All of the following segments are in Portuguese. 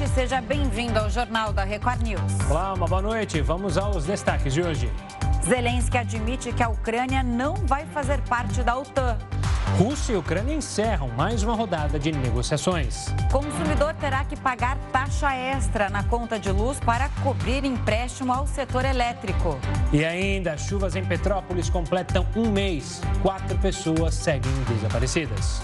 noite, seja bem-vindo ao Jornal da Record News. Olá, uma boa noite. Vamos aos destaques de hoje. Zelensky admite que a Ucrânia não vai fazer parte da OTAN. Rússia e Ucrânia encerram mais uma rodada de negociações. Consumidor terá que pagar taxa extra na conta de luz para cobrir empréstimo ao setor elétrico. E ainda, chuvas em Petrópolis completam um mês. 4 pessoas seguem desaparecidas.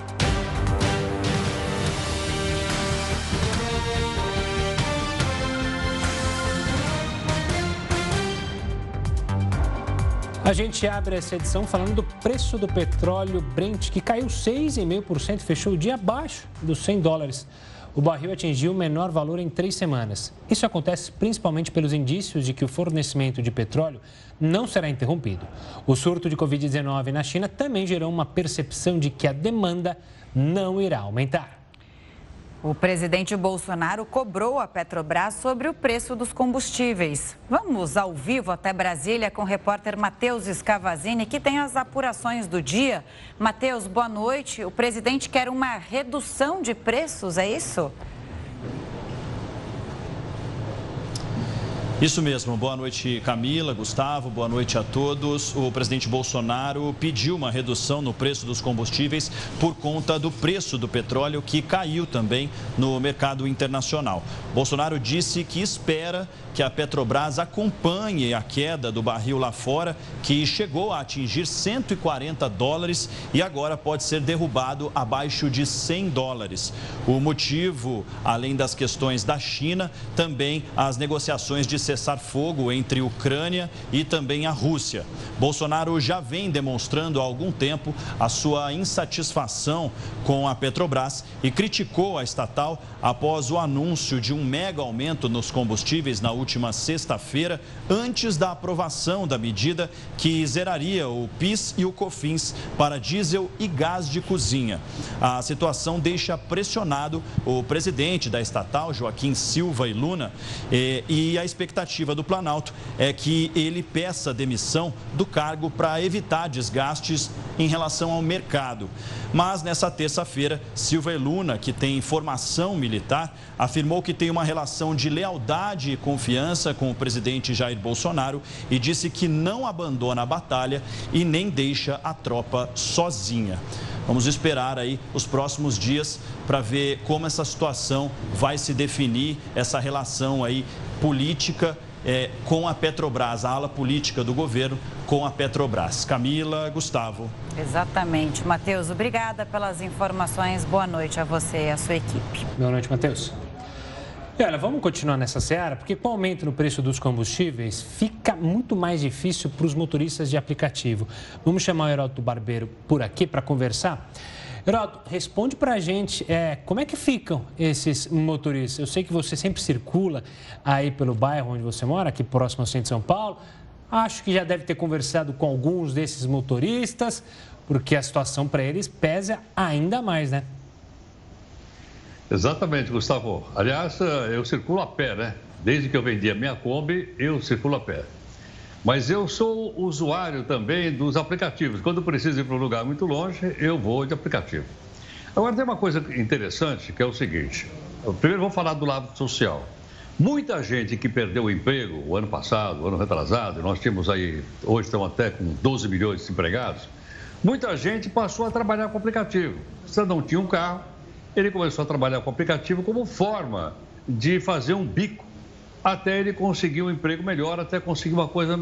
A gente abre essa edição falando do preço do petróleo Brent, que caiu 6,5%, fechou o dia abaixo dos $100. O barril atingiu o menor valor em 3 semanas. Isso acontece principalmente pelos indícios de que o fornecimento de petróleo não será interrompido. O surto de Covid-19 na China também gerou uma percepção de que a demanda não irá aumentar. O presidente Bolsonaro cobrou a Petrobras sobre o preço dos combustíveis. Vamos ao vivo até Brasília com o repórter Matheus Scavazini, que tem as apurações do dia. Matheus, boa noite. O presidente quer uma redução de preços, é isso? Isso mesmo. Boa noite, Camila, Gustavo, boa noite a todos. O presidente Bolsonaro pediu uma redução no preço dos combustíveis por conta do preço do petróleo, que caiu também no mercado internacional. Bolsonaro disse que espera que a Petrobras acompanhe a queda do barril lá fora, que chegou a atingir $140 e agora pode ser derrubado abaixo de $100. O motivo, além das questões da China, também as negociações de cessar fogo entre Ucrânia e também a Rússia. Bolsonaro já vem demonstrando há algum tempo a sua insatisfação com a Petrobras e criticou a estatal após o anúncio de um mega aumento nos combustíveis na última sexta-feira, antes da aprovação da medida que zeraria o PIS e o COFINS para diesel e gás de cozinha. A situação deixa pressionado o presidente da estatal, Joaquim Silva e Luna, e a expectativa do Planalto é que ele peça demissão do cargo para evitar desgastes em relação ao mercado. Mas nessa terça-feira, Silva e Luna, que tem formação militar, afirmou que tem uma relação de lealdade e confiança com o presidente Jair Bolsonaro e disse que não abandona a batalha e nem deixa a tropa sozinha. Vamos esperar aí os próximos dias para ver como essa situação vai se definir, essa relação aí política com a Petrobras, a ala política do governo com a Petrobras. Camila, Gustavo. Exatamente. Matheus, obrigada pelas informações. Boa noite a você e a sua equipe. Boa noite, Matheus. E olha, vamos continuar nessa seara, porque com o aumento no preço dos combustíveis, fica muito mais difícil para os motoristas de aplicativo. Vamos chamar o Heródoto Barbeiro por aqui para conversar? Heródoto, responde para a gente como é que ficam esses motoristas. Eu sei que você sempre circula aí pelo bairro onde você mora, aqui próximo ao centro de São Paulo. Acho que já deve ter conversado com alguns desses motoristas, porque a situação para eles pesa ainda mais, né? Exatamente, Gustavo. Aliás, eu circulo a pé, né? Desde que eu vendi a minha Kombi, eu circulo a pé. Mas eu sou usuário também dos aplicativos. Quando preciso ir para um lugar muito longe, eu vou de aplicativo. Agora, tem uma coisa interessante, que é o seguinte. Eu primeiro vou falar do lado social. Muita gente que perdeu o emprego o ano passado, o ano retrasado, nós tínhamos aí, hoje estamos até com 12 milhões de empregados, muita gente passou a trabalhar com aplicativo. Se não tinha um carro, ele começou a trabalhar com aplicativo como forma de fazer um bico, até ele conseguir um emprego melhor, até conseguir uma coisa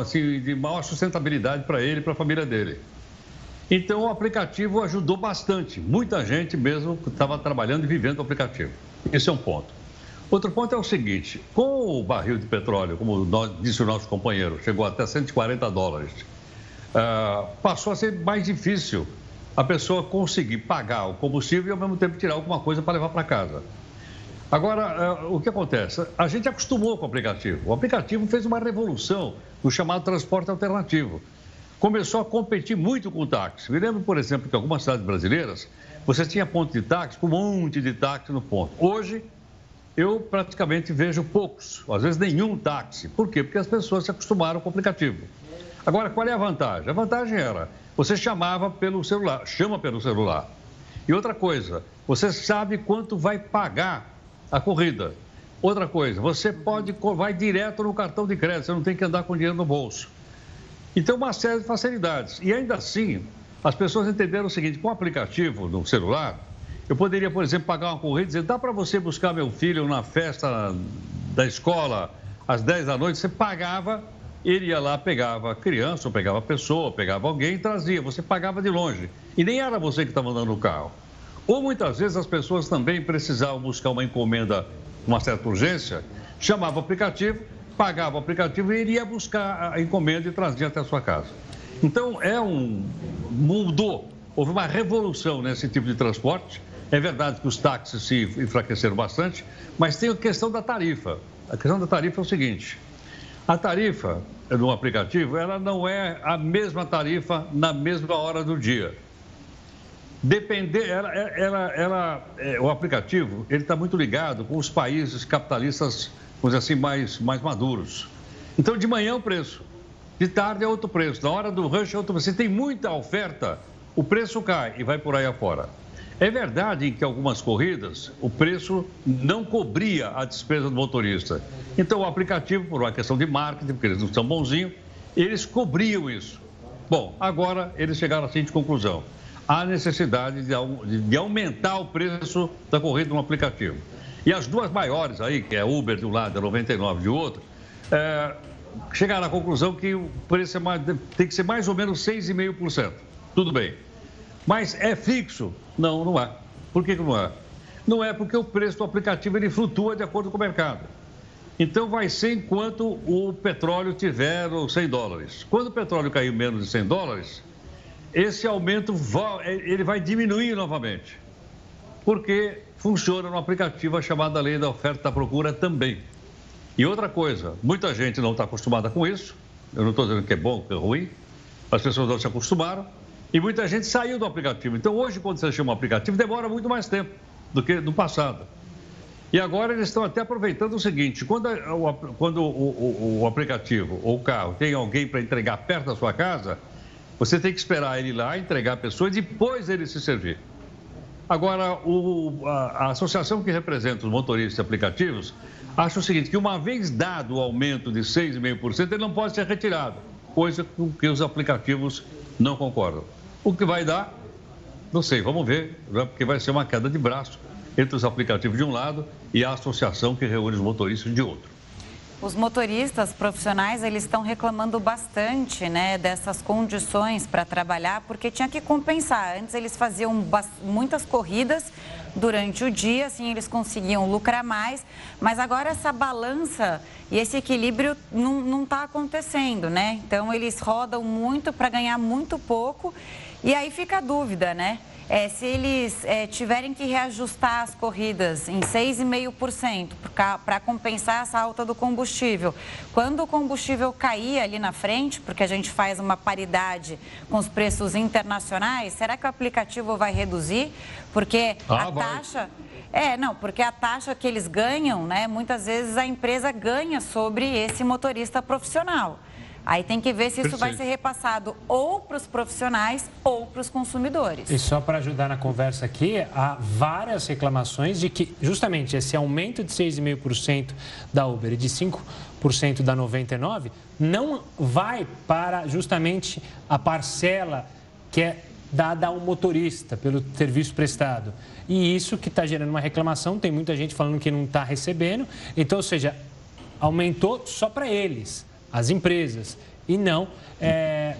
assim, de maior sustentabilidade para ele e para a família dele. Então, o aplicativo ajudou bastante. Muita gente mesmo estava trabalhando e vivendo o aplicativo. Esse é um ponto. Outro ponto é o seguinte, com o barril de petróleo, como disse o nosso companheiro, chegou até $140, passou a ser mais difícil a pessoa conseguir pagar o combustível e, ao mesmo tempo, tirar alguma coisa para levar para casa. Agora, o que acontece? A gente acostumou com o aplicativo. O aplicativo fez uma revolução no chamado transporte alternativo. Começou a competir muito com o táxi. Me lembro, por exemplo, que em algumas cidades brasileiras, você tinha ponto de táxi, com um monte de táxi no ponto. Hoje, eu praticamente vejo poucos, às vezes nenhum táxi. Por quê? Porque as pessoas se acostumaram com o aplicativo. Agora, qual é a vantagem? A vantagem era, você chamava pelo celular, chama pelo celular. E outra coisa, você sabe quanto vai pagar a corrida. Outra coisa, você pode, vai direto no cartão de crédito, você não tem que andar com dinheiro no bolso. Então, uma série de facilidades. E ainda assim, as pessoas entenderam o seguinte, com o aplicativo no celular, eu poderia, por exemplo, pagar uma corrida e dizer, dá para você buscar meu filho na festa da escola às 10 da noite, você pagava, ele ia lá, pegava a criança, ou pegava a pessoa, ou pegava alguém e trazia, você pagava de longe. E nem era você que estava andando no carro. Ou muitas vezes as pessoas também precisavam buscar uma encomenda, uma certa urgência, chamava o aplicativo, pagava o aplicativo e iria buscar a encomenda e trazia até a sua casa. Então, mudou, houve uma revolução nesse tipo de transporte. É verdade que os táxis se enfraqueceram bastante, mas tem a questão da tarifa. A questão da tarifa é o seguinte, a tarifa do aplicativo, ela não é a mesma tarifa na mesma hora do dia. O aplicativo, ele está muito ligado com os países capitalistas, vamos dizer assim, mais maduros. Então, de manhã é um preço, de tarde é outro preço, na hora do rush é outro preço. Se tem muita oferta, o preço cai e vai por aí afora. É verdade que algumas corridas, o preço não cobria a despesa do motorista. Então, o aplicativo, por uma questão de marketing, porque eles não são bonzinhos, eles cobriam isso. Bom, agora eles chegaram à seguinte conclusão. Há necessidade de aumentar o preço da corrida no aplicativo. E as duas maiores aí, que é Uber de um lado e a 99 de outro, chegaram à conclusão que o preço tem que ser mais ou menos 6,5%. Tudo bem. Mas é fixo? Não, não é. Por que não é? Não é porque o preço do aplicativo ele flutua de acordo com o mercado. Então vai ser enquanto o petróleo tiver $100. Quando o petróleo cair menos de $100... esse aumento ele vai diminuir novamente, porque funciona no aplicativo a chamada lei da oferta e da procura também. E outra coisa, muita gente não está acostumada com isso, eu não estou dizendo que é bom, que é ruim, as pessoas não se acostumaram, e muita gente saiu do aplicativo. Então, hoje, quando você chama o aplicativo, demora muito mais tempo do que no passado. E agora eles estão até aproveitando o seguinte, quando o aplicativo ou o carro tem alguém para entregar perto da sua casa, você tem que esperar ele lá, entregar a pessoa e depois ele se servir. Agora, a associação que representa os motoristas e aplicativos acha o seguinte, que uma vez dado o aumento de 6,5%, ele não pode ser retirado, coisa com que os aplicativos não concordam. O que vai dar? Não sei, vamos ver, porque vai ser uma queda de braço entre os aplicativos de um lado e a associação que reúne os motoristas de outro. Os motoristas profissionais, eles estão reclamando bastante, né, dessas condições para trabalhar, porque tinha que compensar. Antes eles faziam muitas corridas durante o dia, assim eles conseguiam lucrar mais, mas agora essa balança e esse equilíbrio não está acontecendo, né? Então eles rodam muito para ganhar muito pouco e aí fica a dúvida, né? Se eles tiverem que reajustar as corridas em 6,5% para compensar essa alta do combustível, quando o combustível cair ali na frente, porque a gente faz uma paridade com os preços internacionais, será que o aplicativo vai reduzir? Porque taxa... porque a taxa que eles ganham, né, muitas vezes a empresa ganha sobre esse motorista profissional. Aí tem que ver se isso vai ser repassado ou para os profissionais ou para os consumidores. E só para ajudar na conversa aqui, há várias reclamações de que justamente esse aumento de 6,5% da Uber e de 5% da 99 não vai para justamente a parcela que é dada ao motorista pelo serviço prestado. E isso que está gerando uma reclamação, tem muita gente falando que não está recebendo. Então, ou seja, aumentou só para eles, as empresas, e não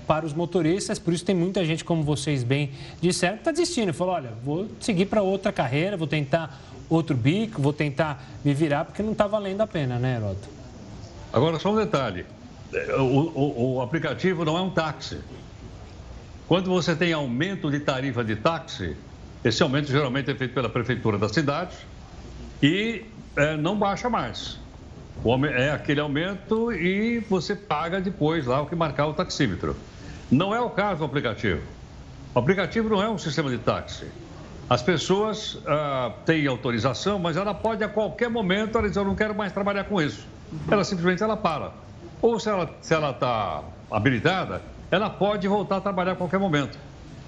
para os motoristas. Por isso tem muita gente, como vocês bem disseram, que está desistindo. Falou, olha, vou seguir para outra carreira, vou tentar outro bico, vou tentar me virar, porque não está valendo a pena, né, Heroto? Agora, só um detalhe. O aplicativo não é um táxi. Quando você tem aumento de tarifa de táxi, esse aumento geralmente é feito pela prefeitura da cidade e não baixa mais. É aquele aumento e você paga depois lá o que marcar o taxímetro. Não é o caso do aplicativo. O aplicativo não é um sistema de táxi. As pessoas têm autorização, mas ela pode a qualquer momento, ela diz, eu não quero mais trabalhar com isso. Ela simplesmente para. Ou se ela está habilitada, ela pode voltar a trabalhar a qualquer momento.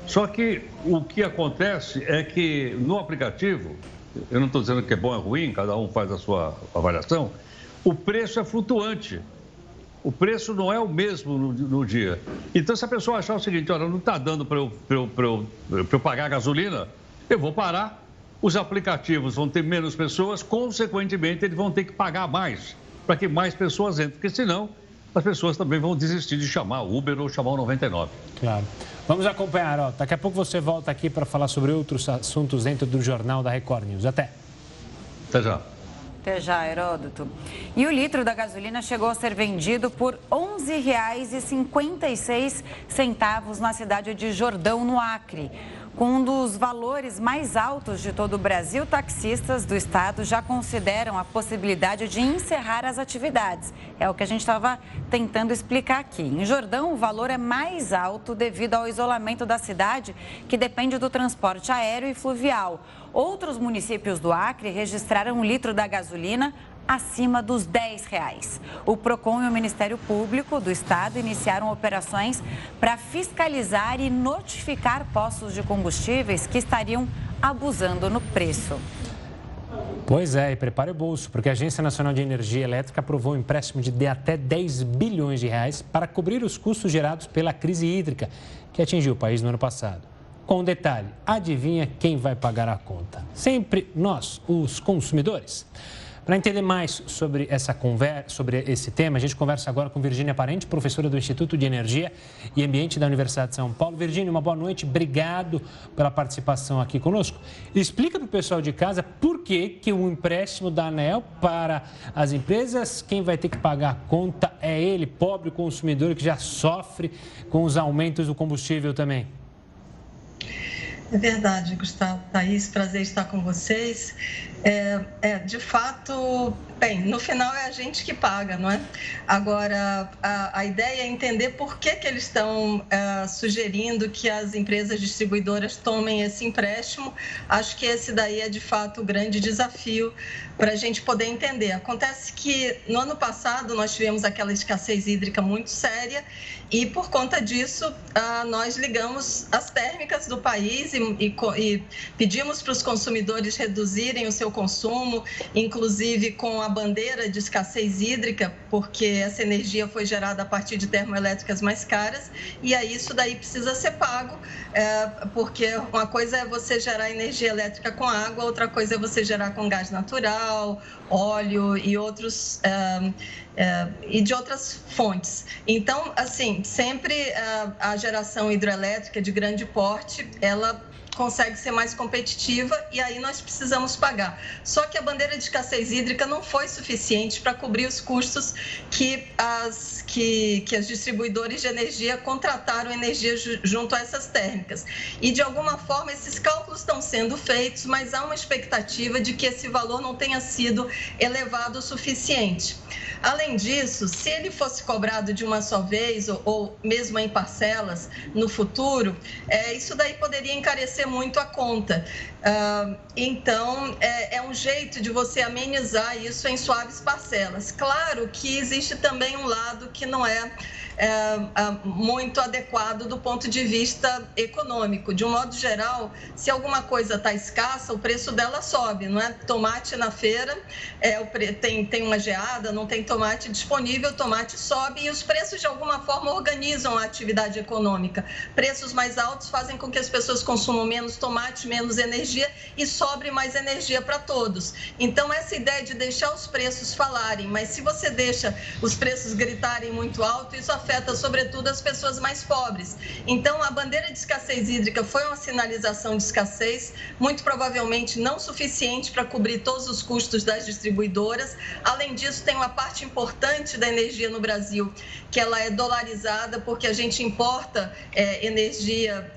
Só que o que acontece é que no aplicativo, eu não estou dizendo que é bom ou é ruim, cada um faz a sua avaliação, o preço é flutuante. O preço não é o mesmo no dia. Então, se a pessoa achar o seguinte, olha, não está dando para eu pagar gasolina, eu vou parar. Os aplicativos vão ter menos pessoas, consequentemente, eles vão ter que pagar mais, para que mais pessoas entrem, porque senão as pessoas também vão desistir de chamar o Uber ou chamar o 99. Claro. Vamos acompanhar, ó. Daqui a pouco você volta aqui para falar sobre outros assuntos dentro do Jornal da Record News. Até já. Até já, Heródoto. E o litro da gasolina chegou a ser vendido por R$ 11,56 na cidade de Jordão, no Acre. Com um dos valores mais altos de todo o Brasil, taxistas do estado já consideram a possibilidade de encerrar as atividades. É o que a gente estava tentando explicar aqui. Em Jordão, o valor é mais alto devido ao isolamento da cidade, que depende do transporte aéreo e fluvial. Outros municípios do Acre registraram um litro da gasolina acima dos R$ 10. O PROCON e o Ministério Público do Estado iniciaram operações para fiscalizar e notificar postos de combustíveis que estariam abusando no preço. Pois é, e prepare o bolso, porque a Agência Nacional de Energia Elétrica aprovou um empréstimo de até R$ 10 bilhões para cobrir os custos gerados pela crise hídrica que atingiu o país no ano passado. Com um detalhe, adivinha quem vai pagar a conta? Sempre nós, os consumidores. Para entender mais sobre esse tema, a gente conversa agora com Virgínia Parente, professora do Instituto de Energia e Ambiente da Universidade de São Paulo. Virgínia, uma boa noite, obrigado pela participação aqui conosco. Explica para o pessoal de casa por que o empréstimo da ANEEL para as empresas, quem vai ter que pagar a conta é ele, pobre consumidor que já sofre com os aumentos do combustível também. É verdade, Gustavo, Thaís, prazer estar com vocês. De fato, bem, no final é a gente que paga, não é? Agora, a ideia é entender por que eles estão sugerindo que as empresas distribuidoras tomem esse empréstimo. Acho que esse daí é, de fato, o grande desafio para a gente poder entender. Acontece que no ano passado nós tivemos aquela escassez hídrica muito séria e, por conta disso, nós ligamos as térmicas do país e pedimos para os consumidores reduzirem o seu consumo, inclusive com a bandeira de escassez hídrica, porque essa energia foi gerada a partir de termoelétricas mais caras, e aí isso daí precisa ser pago, porque uma coisa é você gerar energia elétrica com água, outra coisa é você gerar com gás natural, óleo e outros e de outras fontes. Então, assim, sempre a geração hidroelétrica de grande porte, ela consegue ser mais competitiva e aí nós precisamos pagar. Só que a bandeira de escassez hídrica não foi suficiente para cobrir os custos que as distribuidoras de energia contrataram energia junto a essas térmicas. E, de alguma forma, esses cálculos estão sendo feitos, mas há uma expectativa de que esse valor não tenha sido elevado o suficiente. Além disso, se ele fosse cobrado de uma só vez ou mesmo em parcelas no futuro, isso daí poderia encarecer muito a conta. Então, é um jeito de você amenizar isso em suaves parcelas. Claro que existe também um lado que não é muito adequado do ponto de vista econômico. De um modo geral, se alguma coisa está escassa, o preço dela sobe, não é? Tomate na feira, tem uma geada, não tem tomate disponível, tomate sobe e os preços de alguma forma organizam a atividade econômica. Preços mais altos fazem com que as pessoas consumam menos tomate, menos energia e sobre mais energia para todos. Então, essa ideia de deixar os preços falarem, mas se você deixa os preços gritarem muito alto, isso afeta, sobretudo, as pessoas mais pobres. Então, a bandeira de escassez hídrica foi uma sinalização de escassez, muito provavelmente não suficiente para cobrir todos os custos das distribuidoras. Além disso, tem uma parte importante da energia no Brasil, que ela é dolarizada, porque a gente importa energia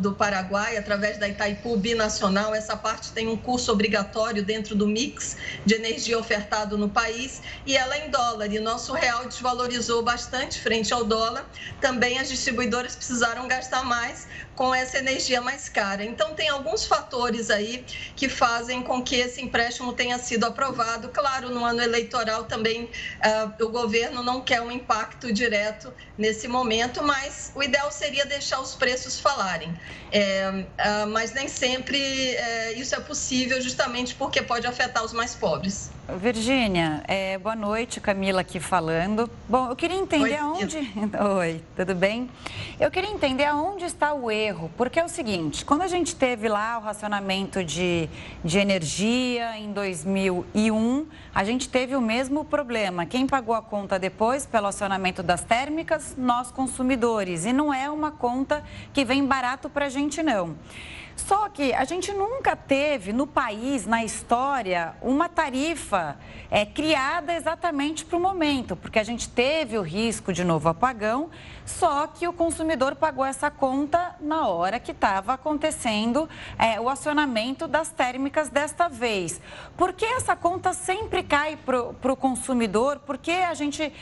do Paraguai através da Itaipu Binacional. Essa parte tem um curso obrigatório dentro do mix de energia ofertado no país e ela é em dólar. E nosso real desvalorizou bastante frente ao dólar. Também as distribuidoras precisaram gastar mais com essa energia mais cara. Então, tem alguns fatores aí que fazem com que esse empréstimo tenha sido aprovado. Claro, no ano eleitoral também o governo não quer um impacto direto nesse momento, mas o ideal seria deixar os preços falarem. Mas nem sempre isso é possível, justamente porque pode afetar os mais pobres. Virgínia, boa noite, Camila aqui falando. Bom, eu queria entender aonde... Oi, tudo bem? Eu queria entender aonde está o erro, porque é o seguinte, quando a gente teve lá o racionamento de energia em 2001, a gente teve o mesmo problema. Quem pagou a conta depois pelo acionamento das térmicas? Nós, consumidores. E não é uma conta que vem barato pra gente, não. Só que a gente nunca teve no país, na história, uma tarifa criada exatamente para o momento, porque a gente teve o risco de novo apagão, só que o consumidor pagou essa conta na hora que estava acontecendo o acionamento das térmicas desta vez. Por que essa conta sempre cai para o consumidor? Por que a gente,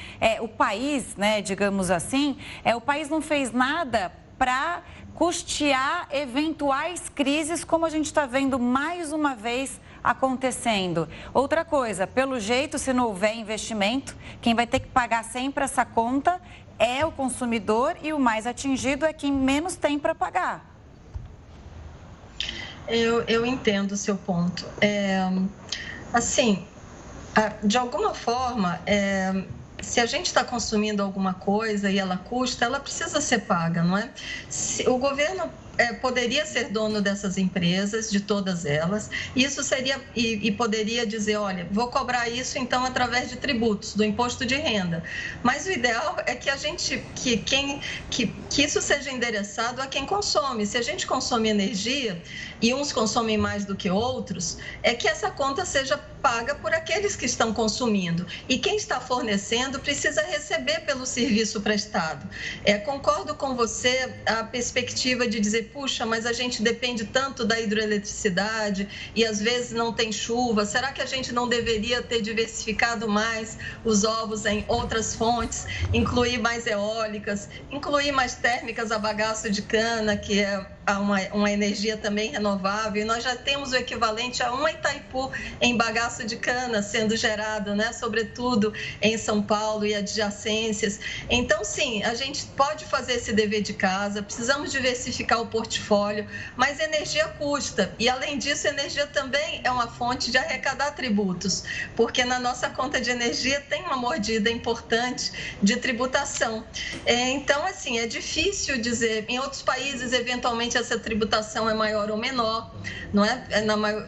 o país, né, digamos assim, o país não fez nada para custear eventuais crises, como a gente está vendo mais uma vez acontecendo. Outra coisa, pelo jeito, se não houver investimento, quem vai ter que pagar sempre essa conta é o consumidor e o mais atingido é quem menos tem para pagar. Eu entendo o seu ponto. Assim, de alguma forma... Se a gente está consumindo alguma coisa e ela custa, ela precisa ser paga, não é? O governo poderia ser dono dessas empresas, de todas elas, isso seria e poderia dizer, olha, vou cobrar isso então através de tributos, do imposto de renda. Mas o ideal é que a gente, que isso seja endereçado a quem consome. Se a gente consome energia e uns consomem mais do que outros, é que essa conta seja paga por aqueles que estão consumindo. E quem está fornecendo precisa receber pelo serviço prestado. Concordo com você a perspectiva de dizer, puxa, mas a gente depende tanto da hidroeletricidade e às vezes não tem chuva, será que a gente não deveria ter diversificado mais os ovos em outras fontes, incluir mais eólicas, incluir mais térmicas a bagaço de cana, que é uma energia também renovável, e nós já temos o equivalente a uma Itaipu em bagaço de cana sendo gerada, né? Sobretudo em São Paulo e adjacências. Então, sim, a gente pode fazer esse dever de casa, precisamos diversificar o portfólio, mas energia custa, e além disso, energia também é uma fonte de arrecadar tributos, porque na nossa conta de energia tem uma mordida importante de tributação. Então, assim, é difícil dizer, em outros países, eventualmente, essa tributação é maior ou menor, não é?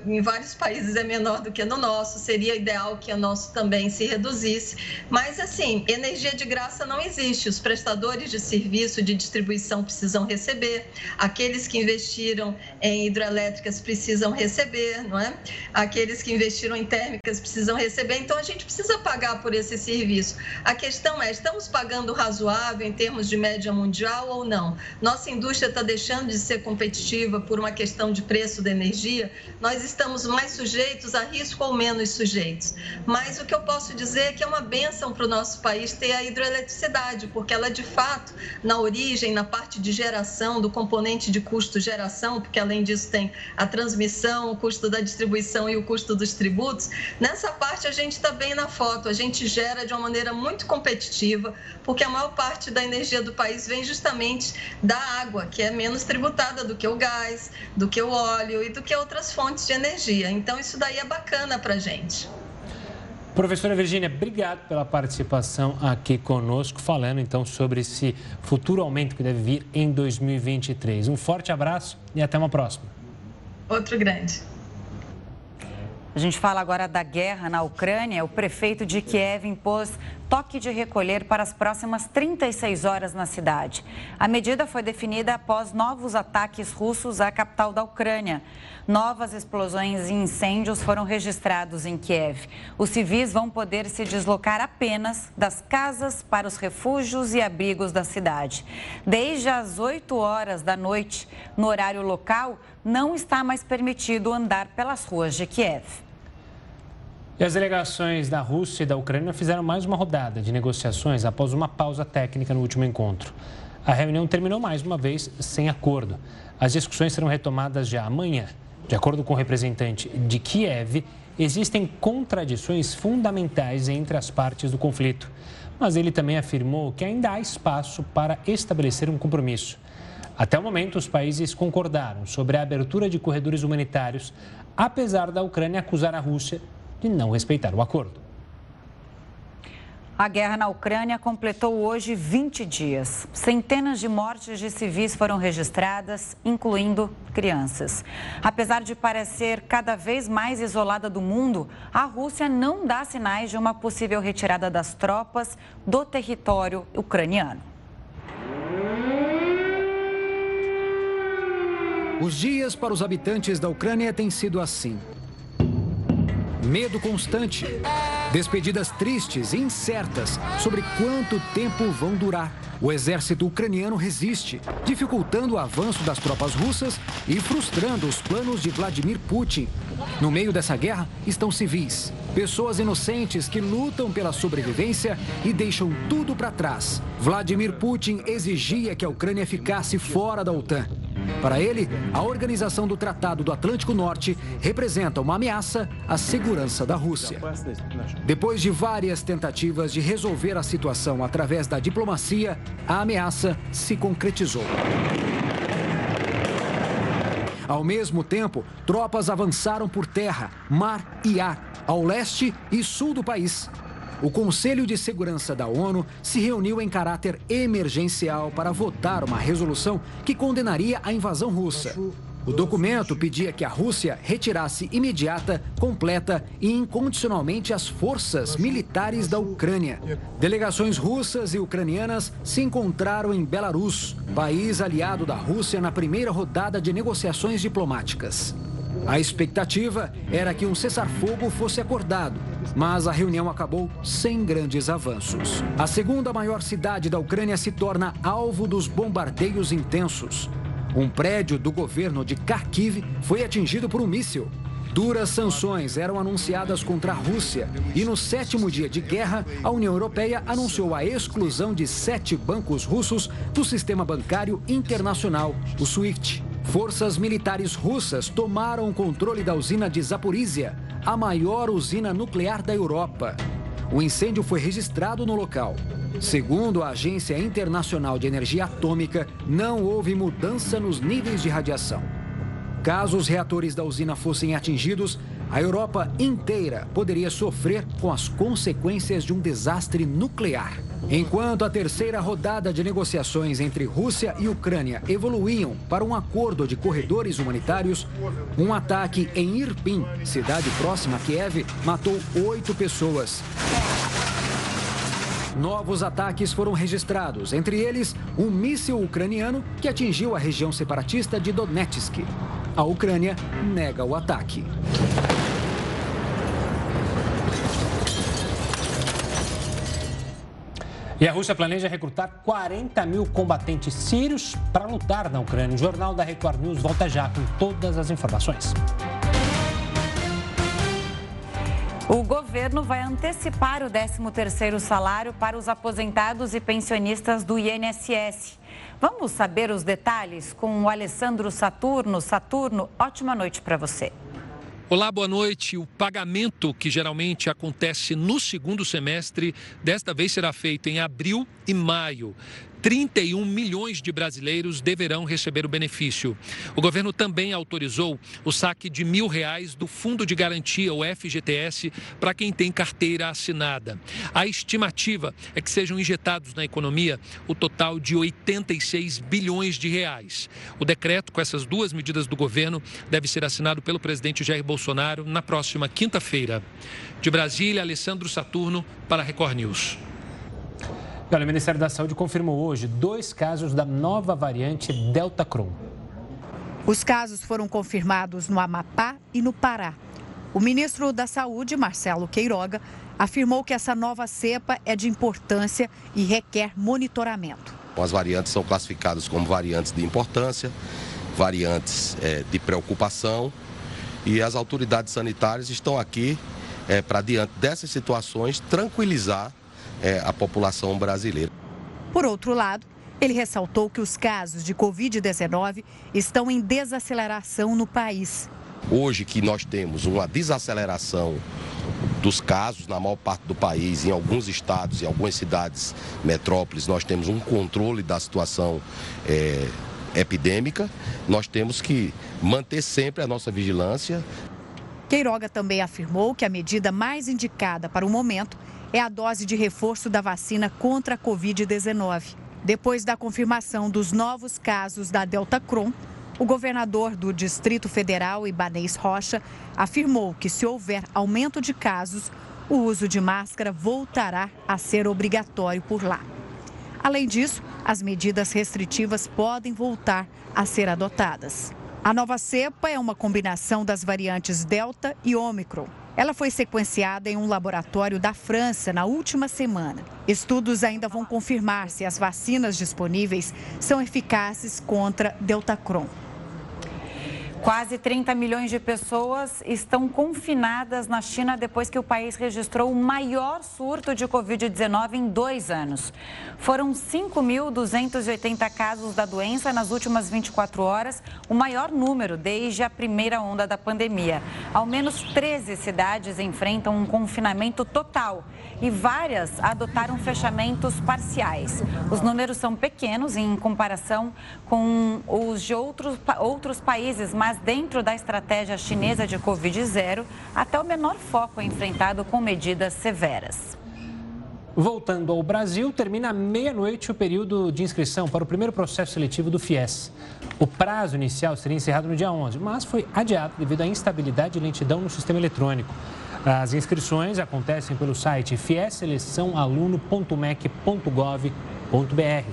Em vários países é menor do que no nosso, seria ideal que o nosso também se reduzisse, mas assim, energia de graça não existe, os prestadores de serviço de distribuição precisam receber, aqueles que investiram em hidrelétricas precisam receber, não é? Aqueles que investiram em térmicas precisam receber, então a gente precisa pagar por esse serviço. A questão é, estamos pagando razoável em termos de média mundial ou não? Nossa indústria está deixando de ser competitiva por uma questão de preço da energia, nós estamos mais sujeitos a risco ou menos sujeitos. Mas o que eu posso dizer é que é uma benção para o nosso país ter a hidroeletricidade, porque ela de fato, na origem, na parte de geração, do componente de custo-geração, porque além disso tem a transmissão, o custo da distribuição e o custo dos tributos, nessa parte a gente está bem na foto, a gente gera de uma maneira muito competitiva, porque a maior parte da energia do país vem justamente da água, que é menos tributária do que o gás, do que o óleo e do que outras fontes de energia. Então, isso daí é bacana para a gente. Professora Virgínia, obrigado pela participação aqui conosco, falando então sobre esse futuro aumento que deve vir em 2023. Um forte abraço e até uma próxima. Outro grande. A gente fala agora da guerra na Ucrânia. O prefeito de Kiev impôs toque de recolher para as próximas 36 horas na cidade. A medida foi definida após novos ataques russos à capital da Ucrânia. Novas explosões e incêndios foram registrados em Kiev. Os civis vão poder se deslocar apenas das casas para os refúgios e abrigos da cidade. Desde as 8 horas da noite, no horário local, não está mais permitido andar pelas ruas de Kiev. E as delegações da Rússia e da Ucrânia fizeram mais uma rodada de negociações após uma pausa técnica no último encontro. A reunião terminou mais uma vez sem acordo. As discussões serão retomadas já amanhã. De acordo com o representante de Kiev, existem contradições fundamentais entre as partes do conflito. Mas ele também afirmou que ainda há espaço para estabelecer um compromisso. Até o momento, os países concordaram sobre a abertura de corredores humanitários, apesar da Ucrânia acusar a Rússia de não respeitar o acordo. A guerra na Ucrânia completou hoje 20 dias. Centenas de mortes de civis foram registradas, incluindo crianças. Apesar de parecer cada vez mais isolada do mundo, a Rússia não dá sinais de uma possível retirada das tropas do território ucraniano. Os dias para os habitantes da Ucrânia têm sido assim. Medo constante, despedidas tristes e incertas sobre quanto tempo vão durar. O exército ucraniano resiste, dificultando o avanço das tropas russas e frustrando os planos de Vladimir Putin. No meio dessa guerra estão civis, pessoas inocentes que lutam pela sobrevivência e deixam tudo para trás. Vladimir Putin exigia que a Ucrânia ficasse fora da OTAN. Para ele, a organização do Tratado do Atlântico Norte representa uma ameaça à segurança da Rússia. Depois de várias tentativas de resolver a situação através da diplomacia, a ameaça se concretizou. Ao mesmo tempo, tropas avançaram por terra, mar e ar, ao leste e sul do país. O Conselho de Segurança da ONU se reuniu em caráter emergencial para votar uma resolução que condenaria a invasão russa. O documento pedia que a Rússia retirasse imediata, completa e incondicionalmente as forças militares da Ucrânia. Delegações russas e ucranianas se encontraram em Belarus, país aliado da Rússia na primeira rodada de negociações diplomáticas. A expectativa era que um cessar-fogo fosse acordado, mas a reunião acabou sem grandes avanços. A segunda maior cidade da Ucrânia se torna alvo dos bombardeios intensos. Um prédio do governo de Kharkiv foi atingido por um míssil. Duras sanções eram anunciadas contra a Rússia e no 7º dia de guerra, a União Europeia anunciou a exclusão de 7 bancos russos do sistema bancário internacional, o SWIFT. Forças militares russas tomaram o controle da usina de Zaporízhia, a maior usina nuclear da Europa. O incêndio foi registrado no local. Segundo a Agência Internacional de Energia Atômica, não houve mudança nos níveis de radiação. Caso os reatores da usina fossem atingidos, a Europa inteira poderia sofrer com as consequências de um desastre nuclear. Enquanto a terceira rodada de negociações entre Rússia e Ucrânia evoluíam para um acordo de corredores humanitários, um ataque em Irpin, cidade próxima a Kiev, matou 8 pessoas. Novos ataques foram registrados, entre eles um míssil ucraniano que atingiu a região separatista de Donetsk. A Ucrânia nega o ataque. E a Rússia planeja recrutar 40 mil combatentes sírios para lutar na Ucrânia. O Jornal da Record News volta já com todas as informações. O governo vai antecipar o 13º salário para os aposentados e pensionistas do INSS. Vamos saber os detalhes com o Alessandro Saturno. Saturno, ótima noite para você. Olá, boa noite. O pagamento que geralmente acontece no segundo semestre, desta vez será feito em abril e maio. 31 milhões de brasileiros deverão receber o benefício. O governo também autorizou o saque de R$ 1.000 do Fundo de Garantia, o FGTS, para quem tem carteira assinada. A estimativa é que sejam injetados na economia o total de 86 bilhões de reais. O decreto com essas duas medidas do governo deve ser assinado pelo presidente Jair Bolsonaro na próxima quinta-feira. De Brasília, Alessandro Saturno para a Record News. Olha, o Ministério da Saúde confirmou hoje 2 casos da nova variante Deltacron. Os casos foram confirmados no Amapá e no Pará. O ministro da Saúde, Marcelo Queiroga, afirmou que essa nova cepa é de importância e requer monitoramento. As variantes são classificadas como variantes de importância, variantes de preocupação e as autoridades sanitárias estão aqui para, diante dessas situações, tranquilizar a população brasileira. Por outro lado, Ele ressaltou que os casos de Covid-19 estão em desaceleração no país. Hoje que nós temos uma desaceleração dos casos na maior parte do país, em alguns estados e algumas cidades, metrópoles, nós temos um controle da situação epidêmica, nós temos que manter sempre a nossa vigilância. Queiroga também afirmou que a medida mais indicada para o momento é a dose de reforço da vacina contra a Covid-19. Depois da confirmação dos novos casos da Deltacron, o governador do Distrito Federal, Ibanez Rocha, afirmou que se houver aumento de casos, o uso de máscara voltará a ser obrigatório por lá. Além disso, as medidas restritivas podem voltar a ser adotadas. A nova cepa é uma combinação das variantes Delta e Ômicron. Ela foi sequenciada em um laboratório da França na última semana. Estudos ainda vão confirmar se as vacinas disponíveis são eficazes contra Deltacron. Quase 30 milhões de pessoas estão confinadas na China depois que o país registrou o maior surto de Covid-19 em 2 anos. Foram 5.280 casos da doença nas últimas 24 horas, o maior número desde a primeira onda da pandemia. Ao menos 13 cidades enfrentam um confinamento total e várias adotaram fechamentos parciais. Os números são pequenos em comparação com os de outros países, mas dentro da estratégia chinesa de Covid-0, até o menor foco é enfrentado com medidas severas. Voltando ao Brasil, termina à meia-noite o período de inscrição para o primeiro processo seletivo do Fies. O prazo inicial seria encerrado no dia 11, mas foi adiado devido à instabilidade e lentidão no sistema eletrônico. As inscrições acontecem pelo site fiesseleçãoaluno.mec.gov.br.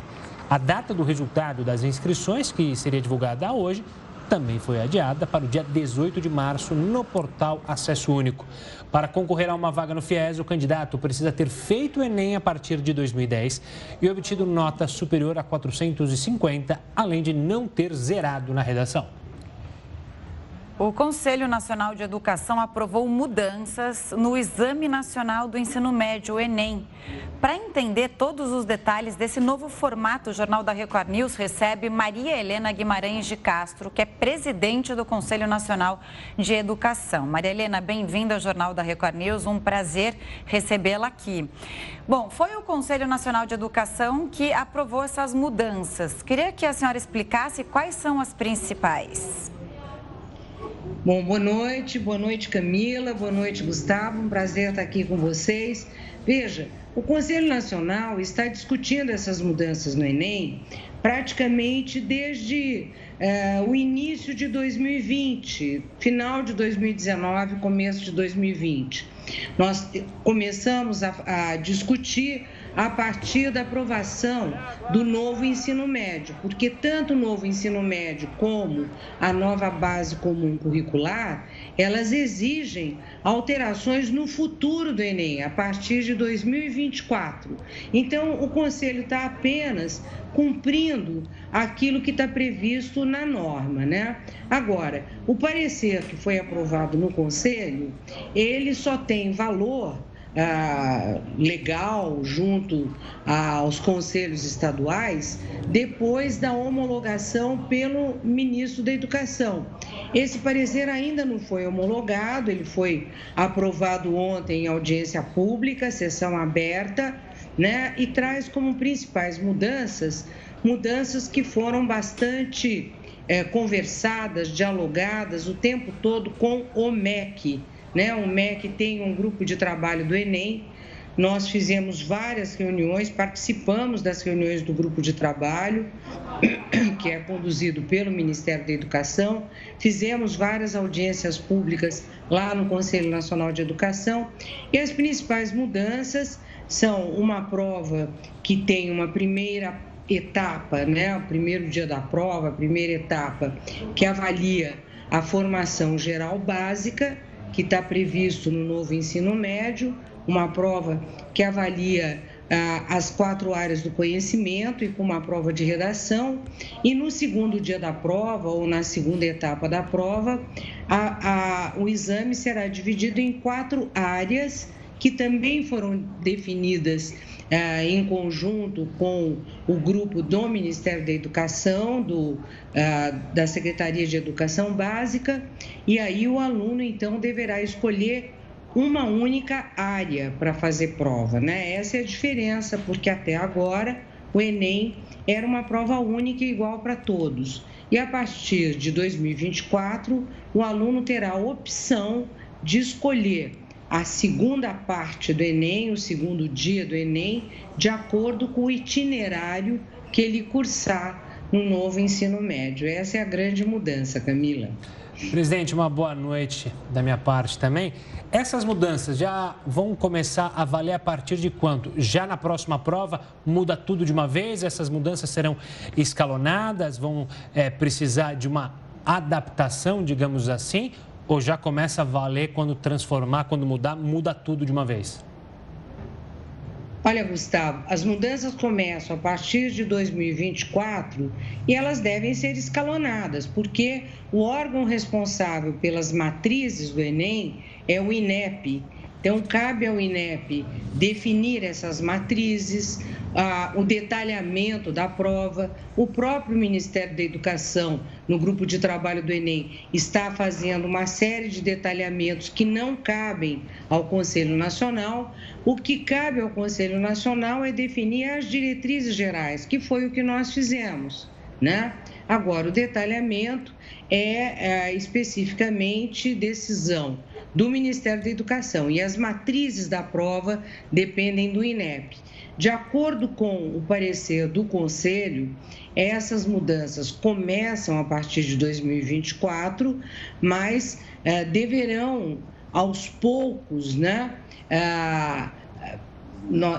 A data do resultado das inscrições, que seria divulgada hoje, também foi adiada para o dia 18 de março no portal Acesso Único. Para concorrer a uma vaga no Fies, o candidato precisa ter feito o Enem a partir de 2010 e obtido nota superior a 450, além de não ter zerado na redação. O Conselho Nacional de Educação aprovou mudanças no Exame Nacional do Ensino Médio, o Enem. Para entender todos os detalhes desse novo formato, o Jornal da Record News recebe Maria Helena Guimarães de Castro, que é presidente do Conselho Nacional de Educação. Maria Helena, bem-vinda ao Jornal da Record News, um prazer recebê-la aqui. Bom, foi o Conselho Nacional de Educação que aprovou essas mudanças. Queria que a senhora explicasse quais são as principais. Bom, boa noite Camila, boa noite Gustavo, um prazer estar aqui com vocês. Veja, o Conselho Nacional está discutindo essas mudanças no Enem praticamente desde o início de 2020, final de 2019, começo de 2020. Nós começamos a discutir a partir da aprovação do novo ensino médio, porque tanto o novo ensino médio como a nova base comum curricular, elas exigem alterações no futuro do Enem, a partir de 2024. Então, o Conselho está apenas cumprindo aquilo que está previsto na norma, né? Agora, o parecer que foi aprovado no Conselho, ele só tem valor legal junto aos conselhos estaduais depois da homologação pelo ministro da Educação. Esse parecer ainda não foi homologado, ele foi aprovado ontem em audiência pública, sessão aberta, né? E traz como principais mudanças que foram bastante conversadas, dialogadas o tempo todo com o MEC. O MEC tem um grupo de trabalho do Enem, nós fizemos várias reuniões, participamos das reuniões do grupo de trabalho, que é conduzido pelo Ministério da Educação, fizemos várias audiências públicas lá no Conselho Nacional de Educação e as principais mudanças são uma prova que tem uma primeira etapa, o primeiro dia da prova, a primeira etapa que avalia a formação geral básica, que está previsto no novo ensino médio, uma prova que avalia as 4 áreas do conhecimento e com uma prova de redação. E no segundo dia da prova, ou na segunda etapa da prova, o exame será dividido em 4 áreas que também foram definidas em conjunto com o grupo do Ministério da Educação, da Secretaria de Educação Básica, e aí o aluno, então, deverá escolher uma única área para fazer prova, né? Essa é a diferença, porque até agora o Enem era uma prova única e igual para todos. E a partir de 2024, o aluno terá a opção de escolher a segunda parte do Enem, o segundo dia do Enem, de acordo com o itinerário que ele cursar no novo ensino médio. Essa é a grande mudança, Camila. Presidente, uma boa noite da minha parte também. Essas mudanças já vão começar a valer a partir de quando? Já na próxima prova muda tudo de uma vez? Essas mudanças serão escalonadas? Vão precisar de uma adaptação, digamos assim? Ou já começa a valer quando transformar, quando mudar, muda tudo de uma vez? Olha, Gustavo, as mudanças começam a partir de 2024 e elas devem ser escalonadas, porque o órgão responsável pelas matrizes do Enem é o INEP. Então, cabe ao INEP definir essas matrizes, o detalhamento da prova. O próprio Ministério da Educação, no grupo de trabalho do Enem, está fazendo uma série de detalhamentos que não cabem ao Conselho Nacional. O que cabe ao Conselho Nacional é definir as diretrizes gerais, que foi o que nós fizemos, né? Agora, o detalhamento é especificamente decisão do Ministério da Educação, e as matrizes da prova dependem do INEP. De acordo com o parecer do Conselho, essas mudanças começam a partir de 2024, mas deverão, aos poucos, né?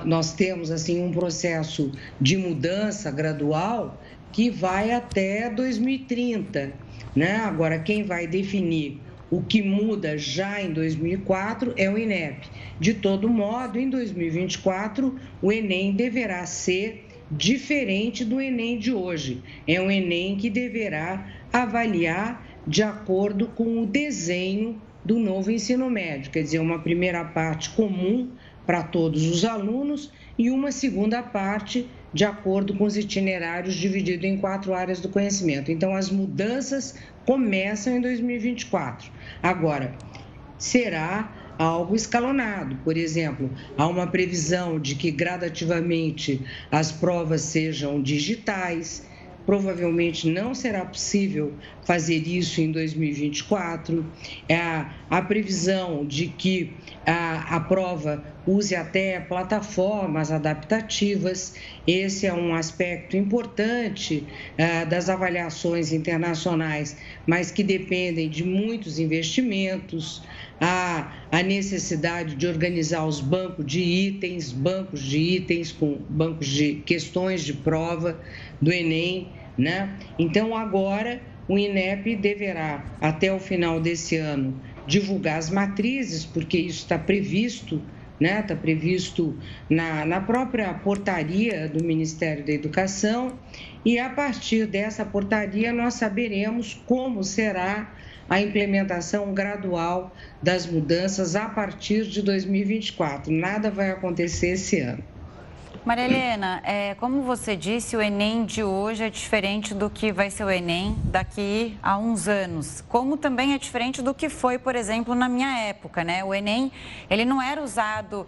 Nós temos assim um processo de mudança gradual que vai até 2030. Né? Agora, quem vai definir o que muda já em 2004 é o INEP. De todo modo, em 2024, o Enem deverá ser diferente do Enem de hoje. É um Enem que deverá avaliar de acordo com o desenho do novo ensino médio, quer dizer, uma primeira parte comum para todos os alunos e uma segunda parte de acordo com os itinerários dividido em 4 áreas do conhecimento. Então, as mudanças começam em 2024. Agora, será algo escalonado. Por exemplo, há uma previsão de que gradativamente as provas sejam digitais. Provavelmente não será possível fazer isso em 2024. A previsão de que a prova use até plataformas adaptativas. Esse é um aspecto importante das avaliações internacionais, mas que dependem de muitos investimentos. A necessidade de organizar os bancos de itens com bancos de questões de prova do Enem, né? Então, agora, o INEP deverá, até o final desse ano, divulgar as matrizes, porque isso está previsto, né? Está previsto na própria portaria do Ministério da Educação, e a partir dessa portaria nós saberemos como será a implementação gradual das mudanças a partir de 2024. Nada vai acontecer esse ano. Maria Helena, como você disse, o Enem de hoje é diferente do que vai ser o Enem daqui a uns anos. Como também é diferente do que foi, por exemplo, na minha época, né? O Enem, ele não era usado